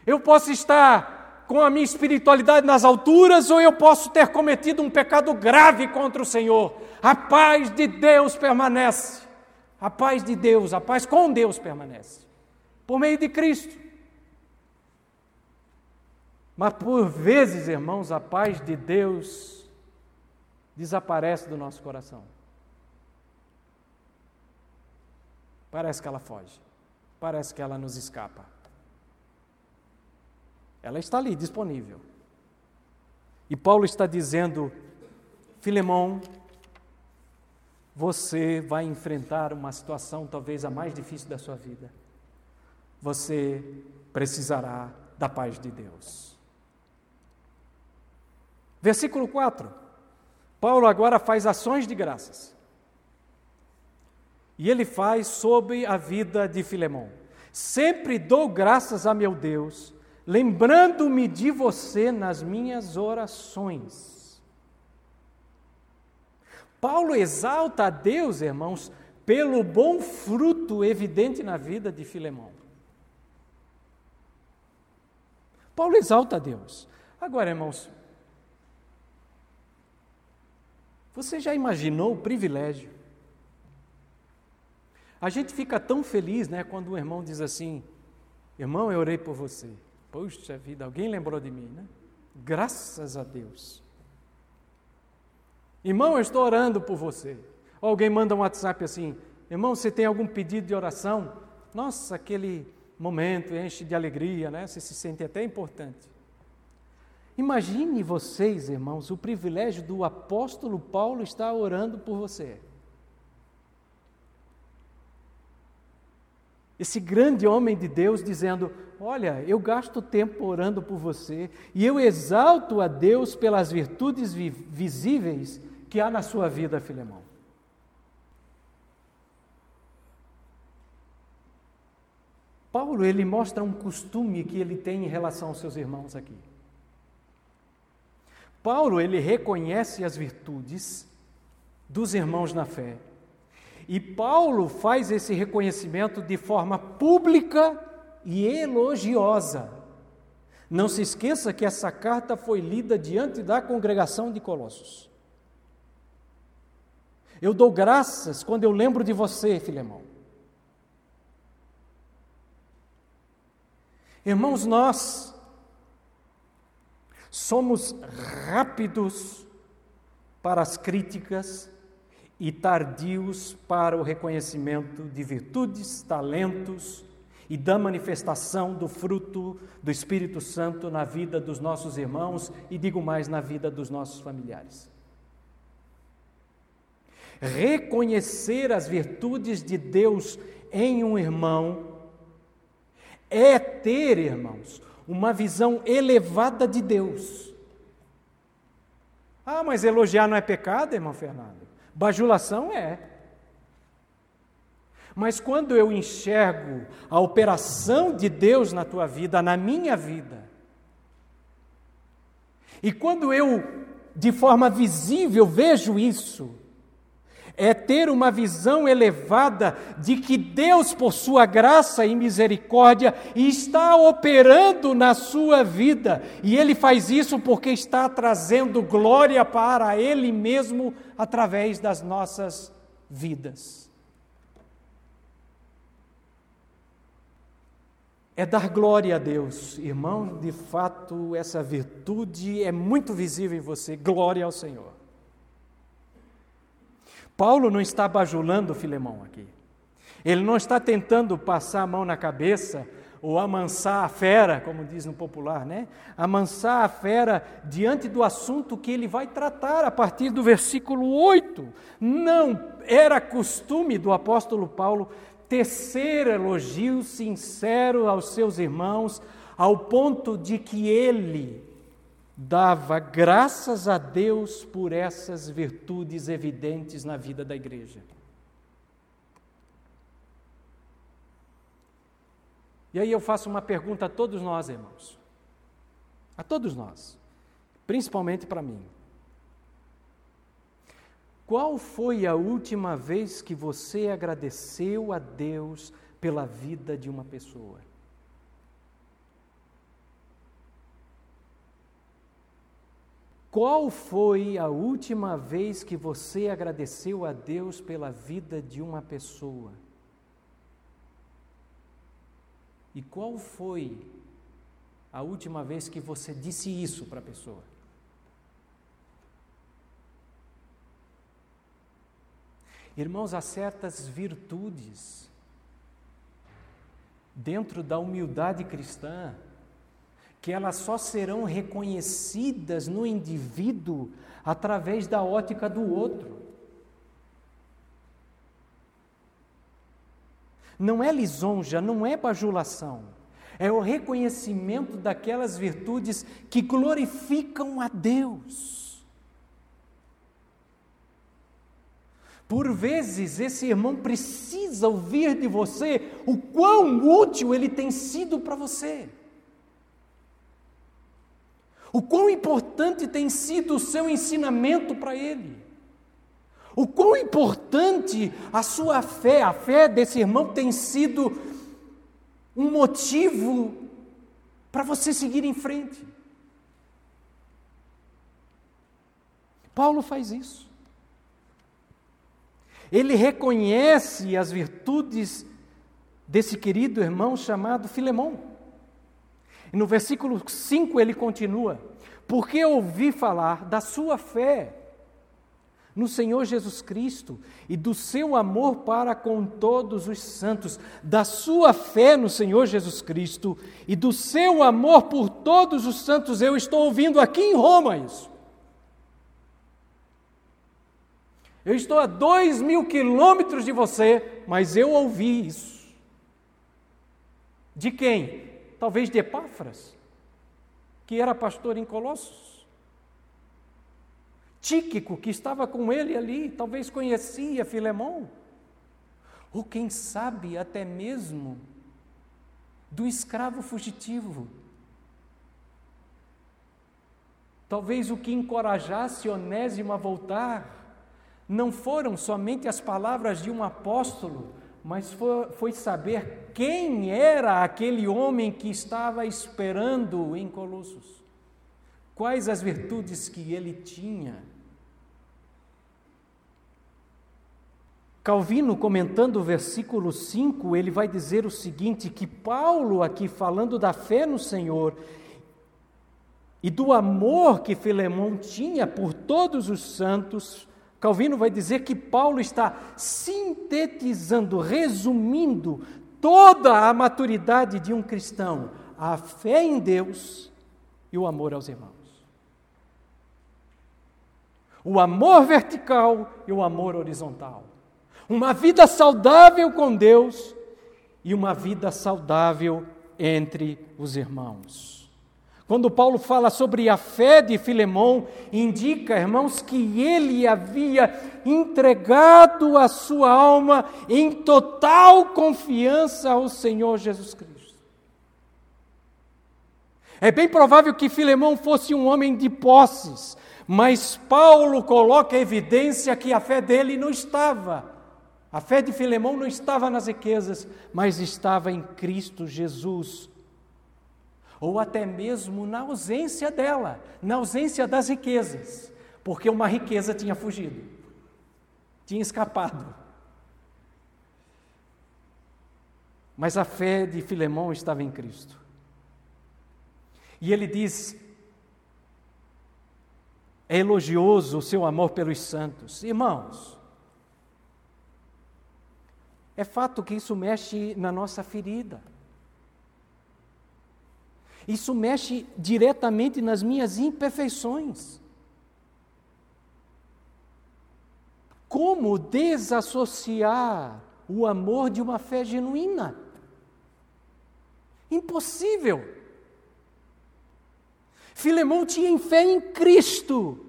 Eu posso estar com a minha espiritualidade nas alturas ou eu posso ter cometido um pecado grave contra o Senhor. A paz de Deus permanece. A paz de Deus, a paz com Deus permanece, por meio de Cristo. Mas por vezes, irmãos, a paz de Deus desaparece do nosso coração. Parece que ela foge, parece que ela nos escapa. Ela está ali, disponível. E Paulo está dizendo, Filemom, você vai enfrentar uma situação talvez a mais difícil da sua vida. Você precisará da paz de Deus. Versículo 4. Paulo agora faz ações de graças. E ele faz sobre a vida de Filemom. Sempre dou graças a meu Deus, lembrando-me de você nas minhas orações. Paulo exalta a Deus, irmãos, pelo bom fruto evidente na vida de Filemom. Paulo exalta a Deus. Agora, irmãos, você já imaginou o privilégio? A gente fica tão feliz, né, quando um irmão diz assim, irmão, eu orei por você. Poxa vida, alguém lembrou de mim, né? Graças a Deus. Irmão, eu estou orando por você. Ou alguém manda um WhatsApp assim, irmão, você tem algum pedido de oração? Nossa, aquele momento enche de alegria, né? Você se sente até importante. Imagine vocês, irmãos, o privilégio do apóstolo Paulo estar orando por você. Esse grande homem de Deus dizendo, olha, eu gasto tempo orando por você e eu exalto a Deus pelas virtudes visíveis que há na sua vida, Filemão. Paulo, ele mostra um costume que ele tem em relação aos seus irmãos aqui. Paulo, ele reconhece as virtudes dos irmãos na fé. E Paulo faz esse reconhecimento de forma pública e elogiosa. Não se esqueça que essa carta foi lida diante da congregação de Colossos. Eu dou graças quando eu lembro de você, Filemão. Irmãos, nós somos rápidos para as críticas e tardios para o reconhecimento de virtudes, talentos e da manifestação do fruto do Espírito Santo na vida dos nossos irmãos e, digo mais, na vida dos nossos familiares. Reconhecer as virtudes de Deus em um irmão é ter, irmãos, uma visão elevada de Deus. Ah, mas elogiar não é pecado, irmão Fernando? Bajulação é. Mas quando eu enxergo a operação de Deus na tua vida, na minha vida, e quando eu, de forma visível, vejo isso, é ter uma visão elevada de que Deus, por sua graça e misericórdia, está operando na sua vida. E Ele faz isso porque está trazendo glória para Ele mesmo através das nossas vidas. é dar glória a Deus. Irmão, de fato, essa virtude é muito visível em você. Glória ao Senhor. Paulo não está bajulando Filemom aqui. Ele não está tentando passar a mão na cabeça ou amansar a fera, como diz no popular, né? Amansar a fera diante do assunto que ele vai tratar a partir do versículo 8. Não era costume do apóstolo Paulo tecer elogio sincero aos seus irmãos, ao ponto de que ele dava graças a Deus por essas virtudes evidentes na vida da igreja. E aí eu faço uma pergunta a todos nós, irmãos. A todos nós, principalmente para mim. Qual foi a última vez que você agradeceu a Deus pela vida de uma pessoa? Qual foi a última vez que você agradeceu a Deus pela vida de uma pessoa? E qual foi a última vez que você disse isso para a pessoa? Irmãos, há certas virtudes dentro da humildade cristã que elas só serão reconhecidas no indivíduo através da ótica do outro. Não é lisonja, não é bajulação. É o reconhecimento daquelas virtudes que glorificam a Deus. Por vezes, esse irmão precisa ouvir de você o quão útil ele tem sido para você. O quão importante tem sido o seu ensinamento para ele. O quão importante a sua fé, a fé desse irmão tem sido um motivo para você seguir em frente. Paulo faz isso. Ele reconhece as virtudes desse querido irmão chamado Filemom. E no versículo 5 ele continua: porque ouvi falar da sua fé no Senhor Jesus Cristo e do seu amor para com todos os santos, da sua fé no Senhor Jesus Cristo e do seu amor por todos os santos. Eu estou ouvindo aqui em Roma isso. Eu estou a 2.000 quilômetros de você, mas eu ouvi isso. De quem? Talvez de Epáfras, que era pastor em Colossos. Tíquico, que estava com ele ali, talvez conhecia Filemom, ou quem sabe até mesmo do escravo fugitivo. Talvez o que encorajasse Onésimo a voltar não foram somente as palavras de um apóstolo, mas foi saber quem era aquele homem que estava esperando em Colossos. Quais as virtudes que ele tinha? Calvino, comentando o versículo 5, ele vai dizer o seguinte, que Paulo aqui falando da fé no Senhor e do amor que Filemom tinha por todos os santos, Calvino vai dizer que Paulo está sintetizando, resumindo toda a maturidade de um cristão, a fé em Deus e o amor aos irmãos. O amor vertical e o amor horizontal. Uma vida saudável com Deus e uma vida saudável entre os irmãos. Quando Paulo fala sobre a fé de Filemom, indica, irmãos, que ele havia entregado a sua alma em total confiança ao Senhor Jesus Cristo. É bem provável que Filemom fosse um homem de posses, mas Paulo coloca evidência que a fé dele não estava. A fé de Filemom não estava nas riquezas, mas estava em Cristo Jesus. Ou até mesmo na ausência dela, na ausência das riquezas, porque uma riqueza tinha fugido, tinha escapado. Mas a fé de Filemom estava em Cristo. E ele diz: é elogioso o seu amor pelos santos. Irmãos, é fato que isso mexe na nossa ferida. Isso mexe diretamente nas minhas imperfeições. Como desassociar o amor de uma fé genuína? Impossível. Filemom tinha fé em Cristo.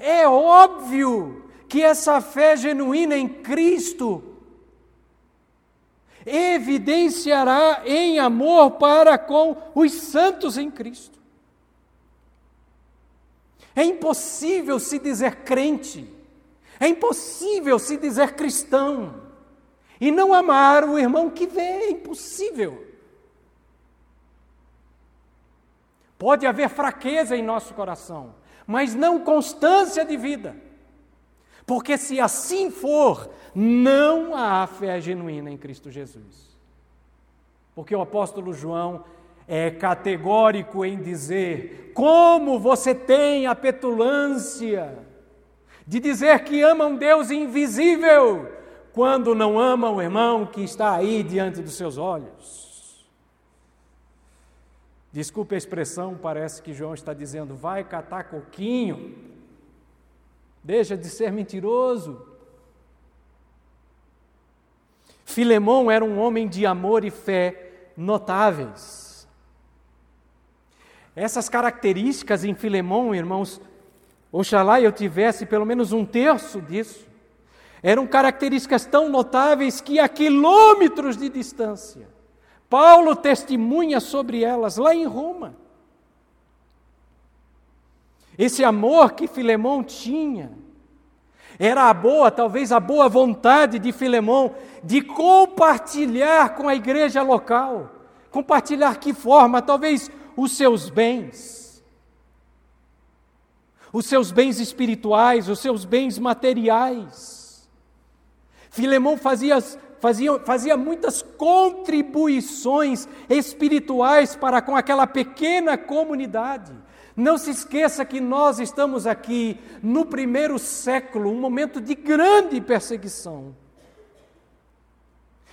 É óbvio que essa fé genuína em Cristo evidenciará em amor para com os santos em Cristo. É impossível se dizer crente, é impossível se dizer cristão e não amar o irmão que vê, é impossível. Pode haver fraqueza em nosso coração, mas não constância de vida. Porque se assim for, não há fé genuína em Cristo Jesus. Porque o apóstolo João é categórico em dizer: como você tem a petulância de dizer que ama um Deus invisível, quando não ama o irmão que está aí diante dos seus olhos. Desculpe a expressão, parece que João está dizendo: vai catar coquinho. Deixa de ser mentiroso. Filemom era um homem de amor e fé notáveis. Essas características em Filemom, irmãos, oxalá eu tivesse pelo menos um terço disso, eram características tão notáveis que a quilômetros de distância, Paulo testemunha sobre elas lá em Roma. Esse amor que Filemom tinha era talvez a boa vontade de Filemom de compartilhar com a igreja local, compartilhar que forma, talvez os seus bens espirituais, os seus bens materiais. Filemom fazia muitas contribuições espirituais para com aquela pequena comunidade. Não se esqueça que nós estamos aqui no primeiro século, um momento de grande perseguição.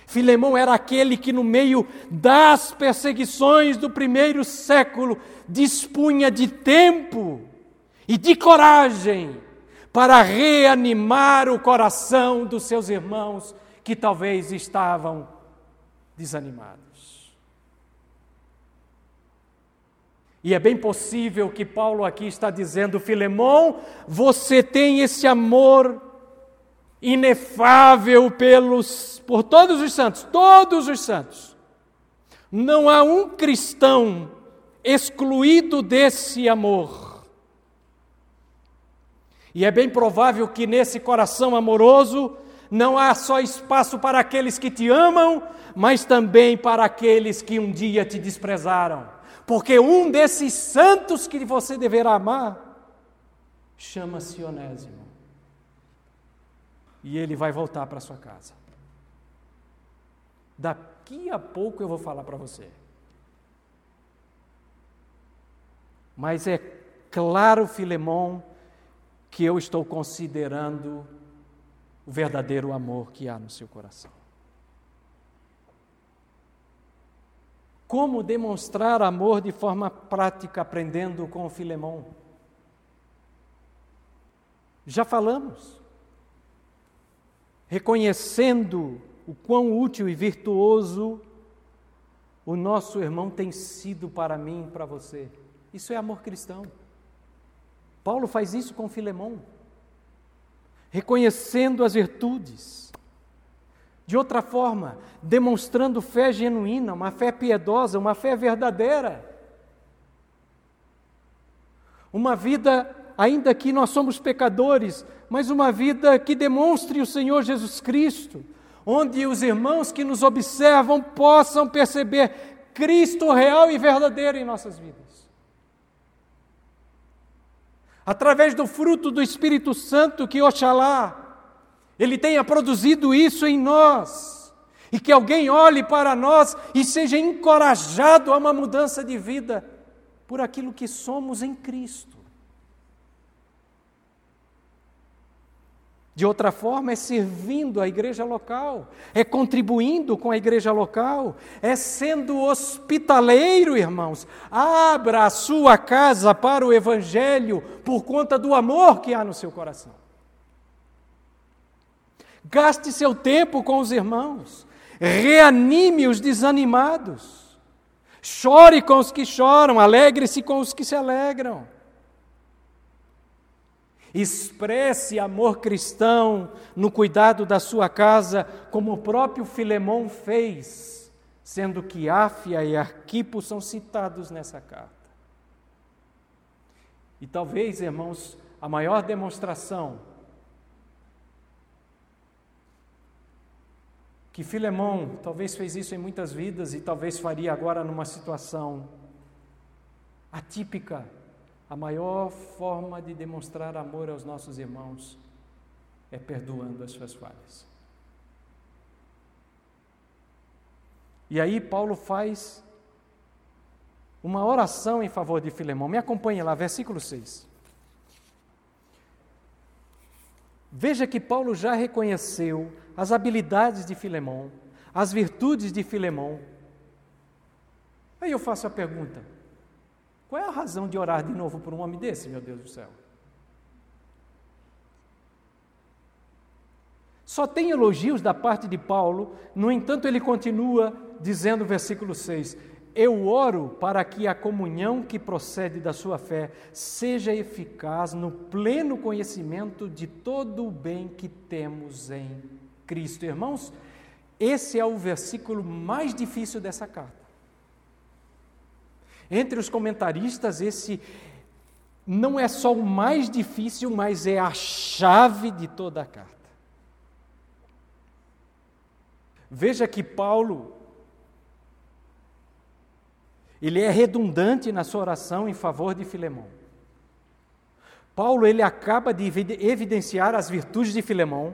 Filemom era aquele que no meio das perseguições do primeiro século dispunha de tempo e de coragem para reanimar o coração dos seus irmãos que talvez estavam desanimados. E é bem possível que Paulo aqui está dizendo: Filemom, você tem esse amor inefável por todos os santos, todos os santos. Não há um cristão excluído desse amor. E é bem provável que nesse coração amoroso não há só espaço para aqueles que te amam, mas também para aqueles que um dia te desprezaram. Porque um desses santos que você deverá amar chama-se Onésimo. E ele vai voltar para sua casa. Daqui a pouco eu vou falar para você. Mas é claro, Filemom, que eu estou considerando o verdadeiro amor que há no seu coração. Como demonstrar amor de forma prática, aprendendo com o Filemom? Já falamos. Reconhecendo o quão útil e virtuoso o nosso irmão tem sido para mim e para você. Isso é amor cristão. Paulo faz isso com Filemom. Reconhecendo as virtudes. De outra forma, demonstrando fé genuína, uma fé piedosa, uma fé verdadeira. Uma vida, ainda que nós somos pecadores, mas uma vida que demonstre o Senhor Jesus Cristo, onde os irmãos que nos observam possam perceber Cristo real e verdadeiro em nossas vidas. Através do fruto do Espírito Santo que, oxalá, Ele tenha produzido isso em nós, E que alguém olhe para nós e seja encorajado a uma mudança de vida por aquilo que somos em Cristo. De outra forma, é servindo a igreja local, é contribuindo com a igreja local, é sendo hospitaleiro, irmãos. Abra a sua casa para o Evangelho por conta do amor que há no seu coração. Gaste seu tempo com os irmãos, reanime os desanimados, chore com os que choram, alegre-se com os que se alegram. Expresse amor cristão no cuidado da sua casa, como o próprio Filemom fez, sendo que Áfia e Arquipo são citados nessa carta. E talvez, irmãos, a maior demonstração que Filemom talvez fez isso em muitas vidas e talvez faria agora numa situação atípica, a maior forma de demonstrar amor aos nossos irmãos é perdoando as suas falhas. E aí Paulo faz uma oração em favor de Filemom. Me acompanhe lá, versículo 6. Veja que Paulo já reconheceu as habilidades de Filemom, as virtudes de Filemom. Aí eu faço a pergunta: qual é a razão de orar de novo por um homem desse, meu Deus do céu? Só tem elogios da parte de Paulo, no entanto ele continua dizendo, versículo 6, eu oro para que a comunhão que procede da sua fé seja eficaz no pleno conhecimento de todo o bem que temos em Cristo. Irmãos, esse é o versículo mais difícil dessa carta. Entre os comentaristas, esse não é só o mais difícil, mas é a chave de toda a carta. Veja que Paulo, ele é redundante na sua oração em favor de Filemom. Paulo, ele acaba de evidenciar as virtudes de Filemom,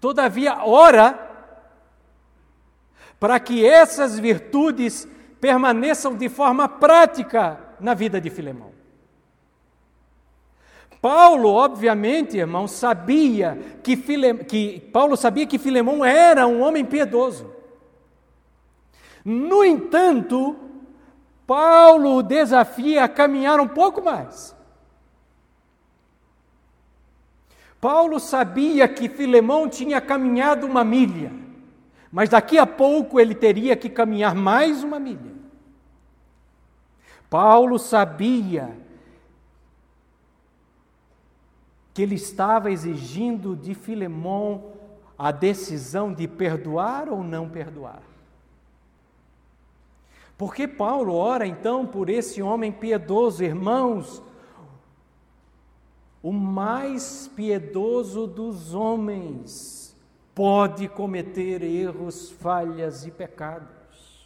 todavia ora para que essas virtudes permaneçam de forma prática na vida de Filemom. Paulo, obviamente, irmão, sabia que Filemom era um homem piedoso. No entanto, Paulo o desafia a caminhar um pouco mais. Paulo sabia que Filemom tinha caminhado 1 milha. Mas daqui a pouco ele teria que caminhar mais 1 milha. Paulo sabia que ele estava exigindo de Filemom a decisão de perdoar ou não perdoar. Porque Paulo ora então por esse homem piedoso, irmãos, o mais piedoso dos homens. Pode cometer erros, falhas e pecados.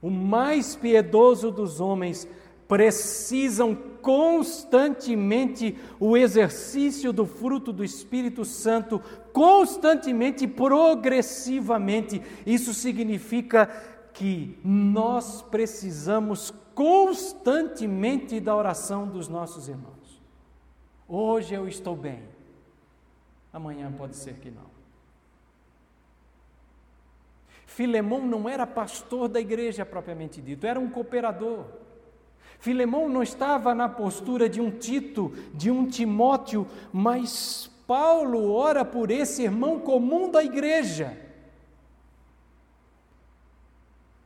O mais piedoso dos homens precisam constantemente o exercício do fruto do Espírito Santo, constantemente, progressivamente. Isso significa que nós precisamos constantemente da oração dos nossos irmãos. Hoje eu estou bem. Amanhã pode ser que não. Filemom não era pastor da igreja propriamente dito, era um cooperador. Filemom não estava na postura de um Tito, de um Timóteo, mas Paulo ora por esse irmão comum da igreja.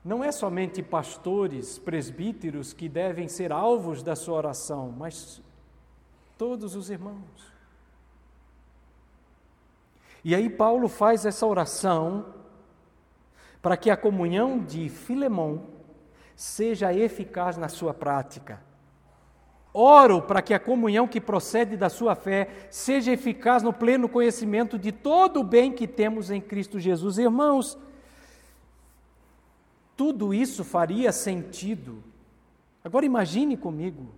Não é somente pastores, presbíteros que devem ser alvos da sua oração, mas todos os irmãos. E aí Paulo faz essa oração para que a comunhão de Filemom seja eficaz na sua prática. Oro para que a comunhão que procede da sua fé seja eficaz no pleno conhecimento de todo o bem que temos em Cristo Jesus. Irmãos, tudo isso faria sentido. Agora imagine comigo,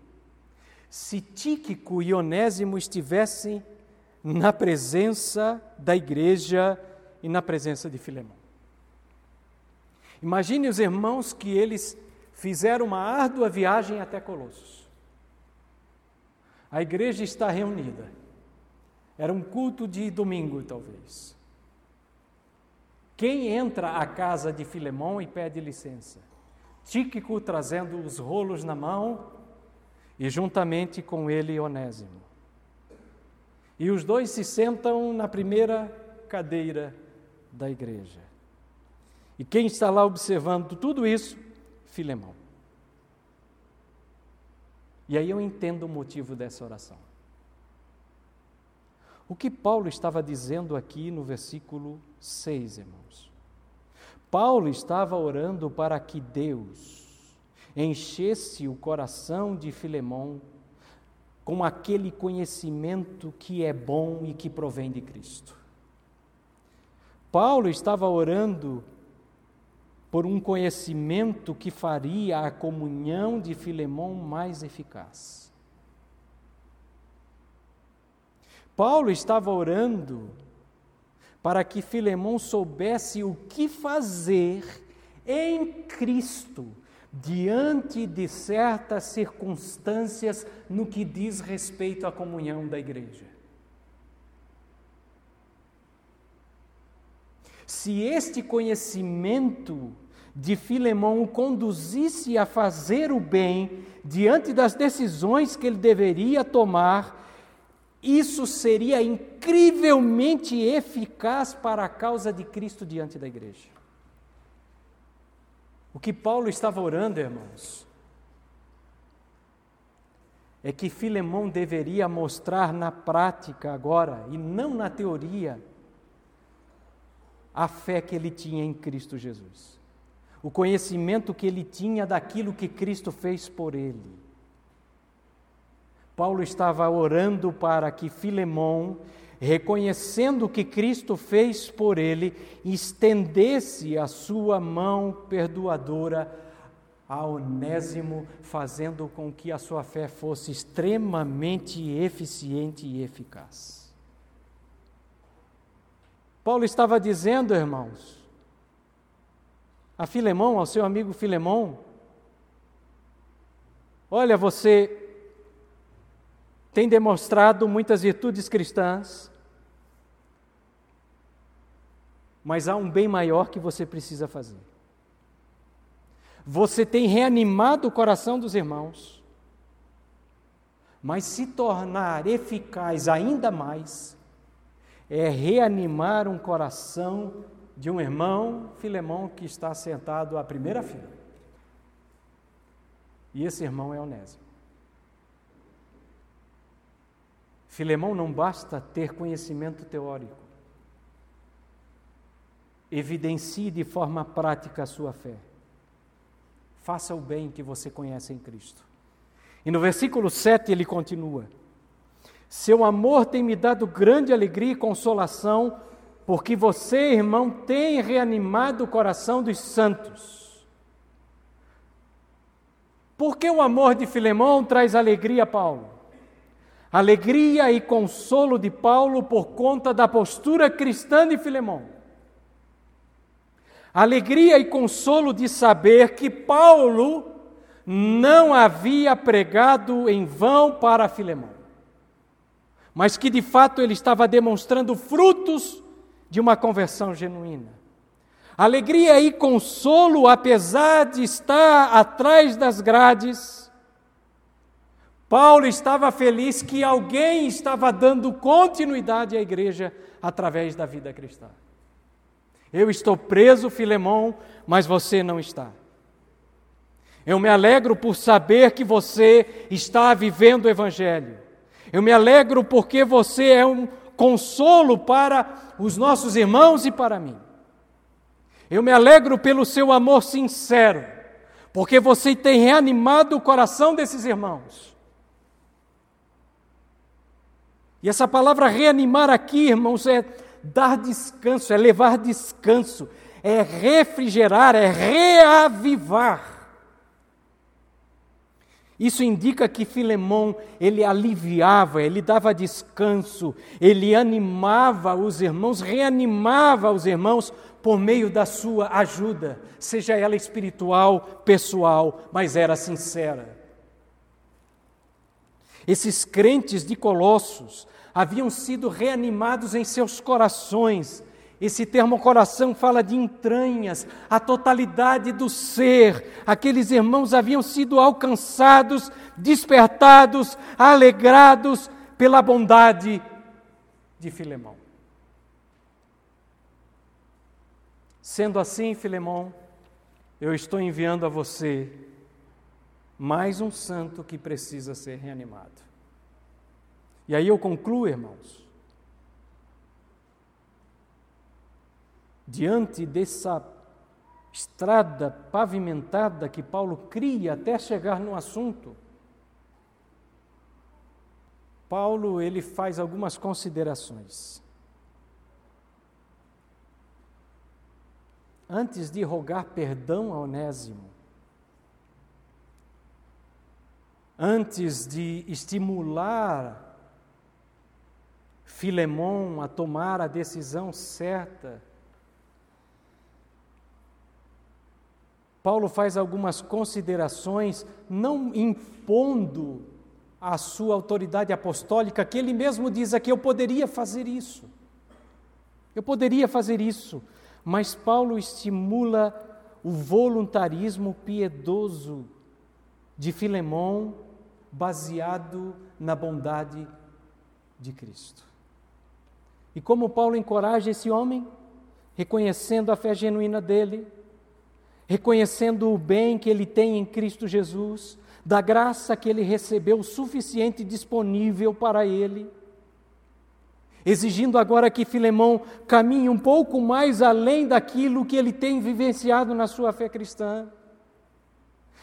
se Tíquico e Onésimo estivessem na presença da igreja e na presença de Filemom. Imagine os irmãos que eles fizeram uma árdua viagem até Colossos. A igreja está reunida. Era um culto de domingo, talvez. Quem entra à casa de Filemom e pede licença? Tíquico, trazendo os rolos na mão, e juntamente com ele Onésimo. E os dois se sentam na primeira cadeira da igreja. E quem está lá observando tudo isso? Filemão. E aí eu entendo o motivo dessa oração. O que Paulo estava dizendo aqui no versículo 6, irmãos? Paulo estava orando para que Deus enchesse o coração de Filemão com aquele conhecimento que é bom e que provém de Cristo. Paulo estava orando por um conhecimento que faria a comunhão de Filemom mais eficaz. Paulo estava orando para que Filemom soubesse o que fazer em Cristo diante de certas circunstâncias no que diz respeito à comunhão da igreja. Se este conhecimento de Filemão o conduzisse a fazer o bem diante das decisões que ele deveria tomar, isso seria incrivelmente eficaz para a causa de Cristo diante da igreja. O que Paulo estava orando, irmãos, é que Filemão deveria mostrar na prática agora, e não na teoria, a fé que ele tinha em Cristo Jesus. O conhecimento que ele tinha daquilo que Cristo fez por ele. Paulo estava orando para que Filemom, reconhecendo o que Cristo fez por ele, estendesse a sua mão perdoadora a Onésimo, fazendo com que a sua fé fosse extremamente eficiente e eficaz. Paulo estava dizendo, irmãos, a Filemão, ao seu amigo Filemão, olha, você tem demonstrado muitas virtudes cristãs, mas há um bem maior que você precisa fazer. Você tem reanimado o coração dos irmãos, mas se tornar eficaz ainda mais é reanimar um coração de um irmão, Filemão, que está sentado à primeira fila. E esse irmão é Onésimo. Filemão, não basta ter conhecimento teórico. Evidencie de forma prática a sua fé. Faça o bem que você conhece em Cristo. E no versículo 7 ele continua: seu amor tem me dado grande alegria e consolação, porque você, irmão, tem reanimado o coração dos santos. Por que o amor de Filemão traz alegria a Paulo? Alegria e consolo de Paulo por conta da postura cristã de Filemão. Alegria e consolo de saber que Paulo não havia pregado em vão para Filemão, mas que de fato ele estava demonstrando frutos de uma conversão genuína. Alegria e consolo, apesar de estar atrás das grades, Paulo estava feliz que alguém estava dando continuidade à igreja através da vida cristã. Eu estou preso, Filemão, mas você não está. Eu me alegro por saber que você está vivendo o evangelho. Eu me alegro porque você é um consolo para os nossos irmãos e para mim. Eu me alegro pelo seu amor sincero, porque você tem reanimado o coração desses irmãos. E essa palavra reanimar aqui, irmãos, é dar descanso, é levar descanso, é refrigerar, é reavivar. Isso indica que Filemom, ele aliviava, ele dava descanso, ele animava os irmãos, reanimava os irmãos por meio da sua ajuda, seja ela espiritual, pessoal, mas era sincera. Esses crentes de Colossos haviam sido reanimados em seus corações. Esse termo coração fala de entranhas, a totalidade do ser. Aqueles irmãos haviam sido alcançados, despertados, alegrados pela bondade de Filemom. Sendo assim, Filemom, eu estou enviando a você mais um santo que precisa ser reanimado. E aí eu concluo, irmãos. Diante dessa estrada pavimentada que Paulo cria até chegar no assunto, Paulo, ele faz algumas considerações. Antes de rogar perdão a Onésimo, antes de estimular Filemom a tomar a decisão certa, Paulo faz algumas considerações, não impondo a sua autoridade apostólica, que ele mesmo diz aqui, eu poderia fazer isso, mas Paulo estimula o voluntarismo piedoso de Filemom, baseado na bondade de Cristo. E como Paulo encoraja esse homem, reconhecendo a fé genuína dele, reconhecendo o bem que ele tem em Cristo Jesus, da graça que ele recebeu o suficiente disponível para ele, exigindo agora que Filemom caminhe um pouco mais além daquilo que ele tem vivenciado na sua fé cristã.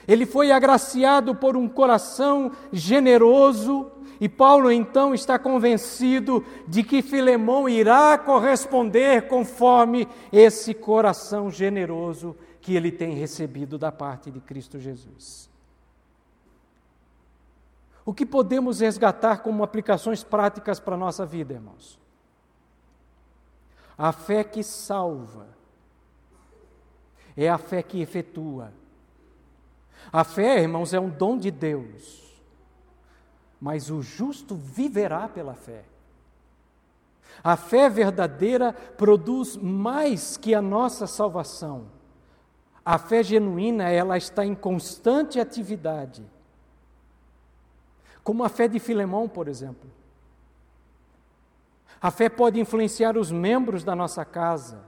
Ele foi agraciado por um coração generoso e Paulo então está convencido de que Filemom irá corresponder conforme esse coração generoso que ele tem recebido da parte de Cristo Jesus. O que podemos resgatar como aplicações práticas para a nossa vida, irmãos? A fé que salva é a fé que efetua. A fé, irmãos, é um dom de Deus, mas o justo viverá pela fé. A fé verdadeira produz mais que a nossa salvação. A fé genuína, ela está em constante atividade. Como a fé de Filemom, por exemplo. A fé pode influenciar os membros da nossa casa.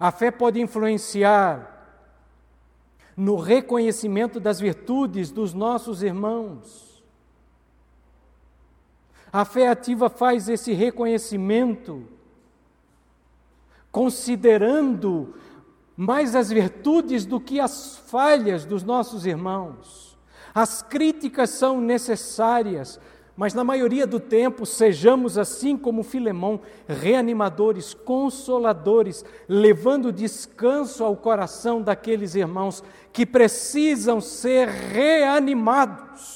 A fé pode influenciar no reconhecimento das virtudes dos nossos irmãos. A fé ativa faz esse reconhecimento, considerando mais as virtudes do que as falhas dos nossos irmãos. As críticas são necessárias, mas na maioria do tempo sejamos assim como Filemom, reanimadores, consoladores, levando descanso ao coração daqueles irmãos que precisam ser reanimados.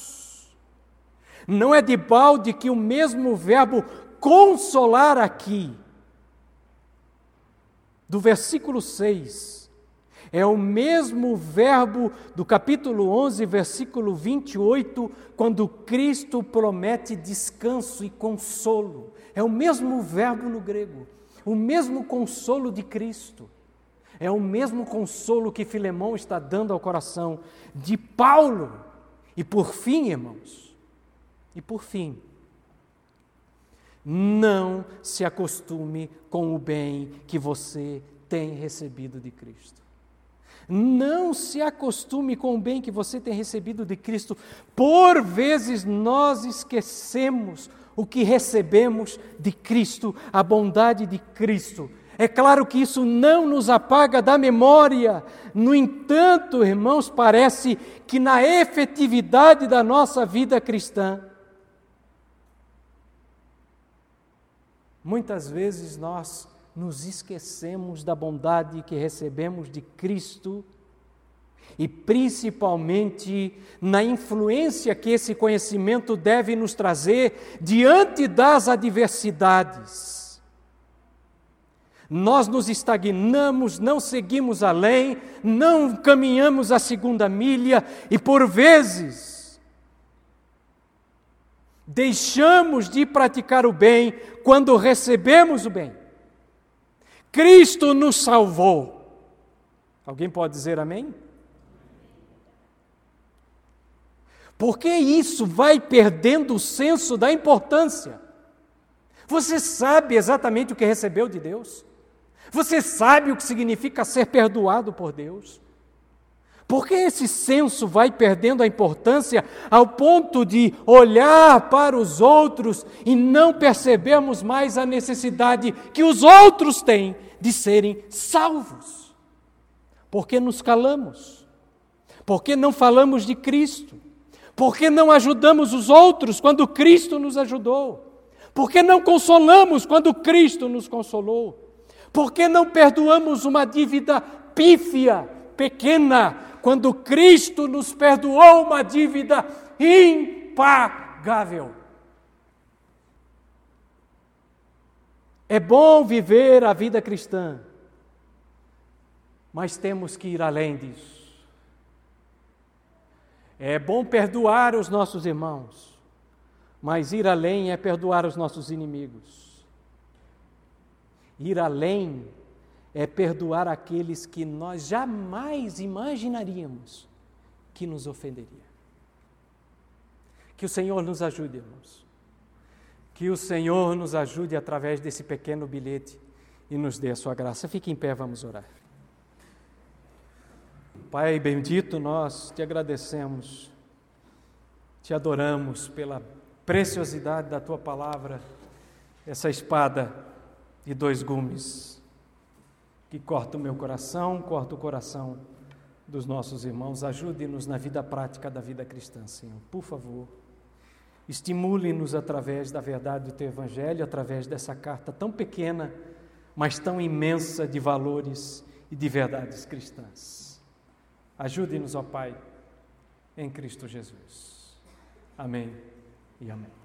Não é de balde que o mesmo verbo consolar aqui, do versículo 6, é o mesmo verbo do capítulo 11, versículo 28, quando Cristo promete descanso e consolo. É o mesmo verbo no grego, o mesmo consolo de Cristo. É o mesmo consolo que Filemom está dando ao coração de Paulo. E por fim, irmãos, não se acostume com o bem que você tem recebido de Cristo. Não se acostume com o bem que você tem recebido de Cristo. Por vezes nós esquecemos o que recebemos de Cristo, a bondade de Cristo. É claro que isso não nos apaga da memória. No entanto, irmãos, parece que na efetividade da nossa vida cristã, muitas vezes nós nos esquecemos da bondade que recebemos de Cristo e principalmente na influência que esse conhecimento deve nos trazer diante das adversidades. Nós nos estagnamos, não seguimos além, não caminhamos a segunda milha e, por vezes, deixamos de praticar o bem quando recebemos o bem. Cristo nos salvou. Alguém pode dizer amém? Porque isso vai perdendo o senso da importância. Você sabe exatamente o que recebeu de Deus. Você sabe o que significa ser perdoado por Deus. Porque esse senso vai perdendo a importância ao ponto de olhar para os outros e não percebermos mais a necessidade que os outros têm de serem salvos. Porque nos calamos. Porque não falamos de Cristo. Porque não ajudamos os outros quando Cristo nos ajudou? Porque não consolamos quando Cristo nos consolou? Porque não perdoamos uma dívida pífia, pequena, quando Cristo nos perdoou uma dívida impagável? É bom viver a vida cristã, mas temos que ir além disso. É bom perdoar os nossos irmãos, mas ir além é perdoar os nossos inimigos. Ir além é perdoar aqueles que nós jamais imaginaríamos que nos ofenderia. Que o Senhor nos ajude, irmãos. Que o Senhor nos ajude através desse pequeno bilhete e nos dê a sua graça. Fique em pé, vamos orar. Pai bendito, nós te agradecemos, te adoramos pela preciosidade da tua palavra, essa espada de dois gumes, que corta o meu coração, corta o coração dos nossos irmãos. Ajude-nos na vida prática da vida cristã, Senhor, por favor. Estimule-nos através da verdade do teu evangelho, através dessa carta tão pequena, mas tão imensa de valores e de verdades cristãs. Ajude-nos, ó Pai, em Cristo Jesus. Amém e amém.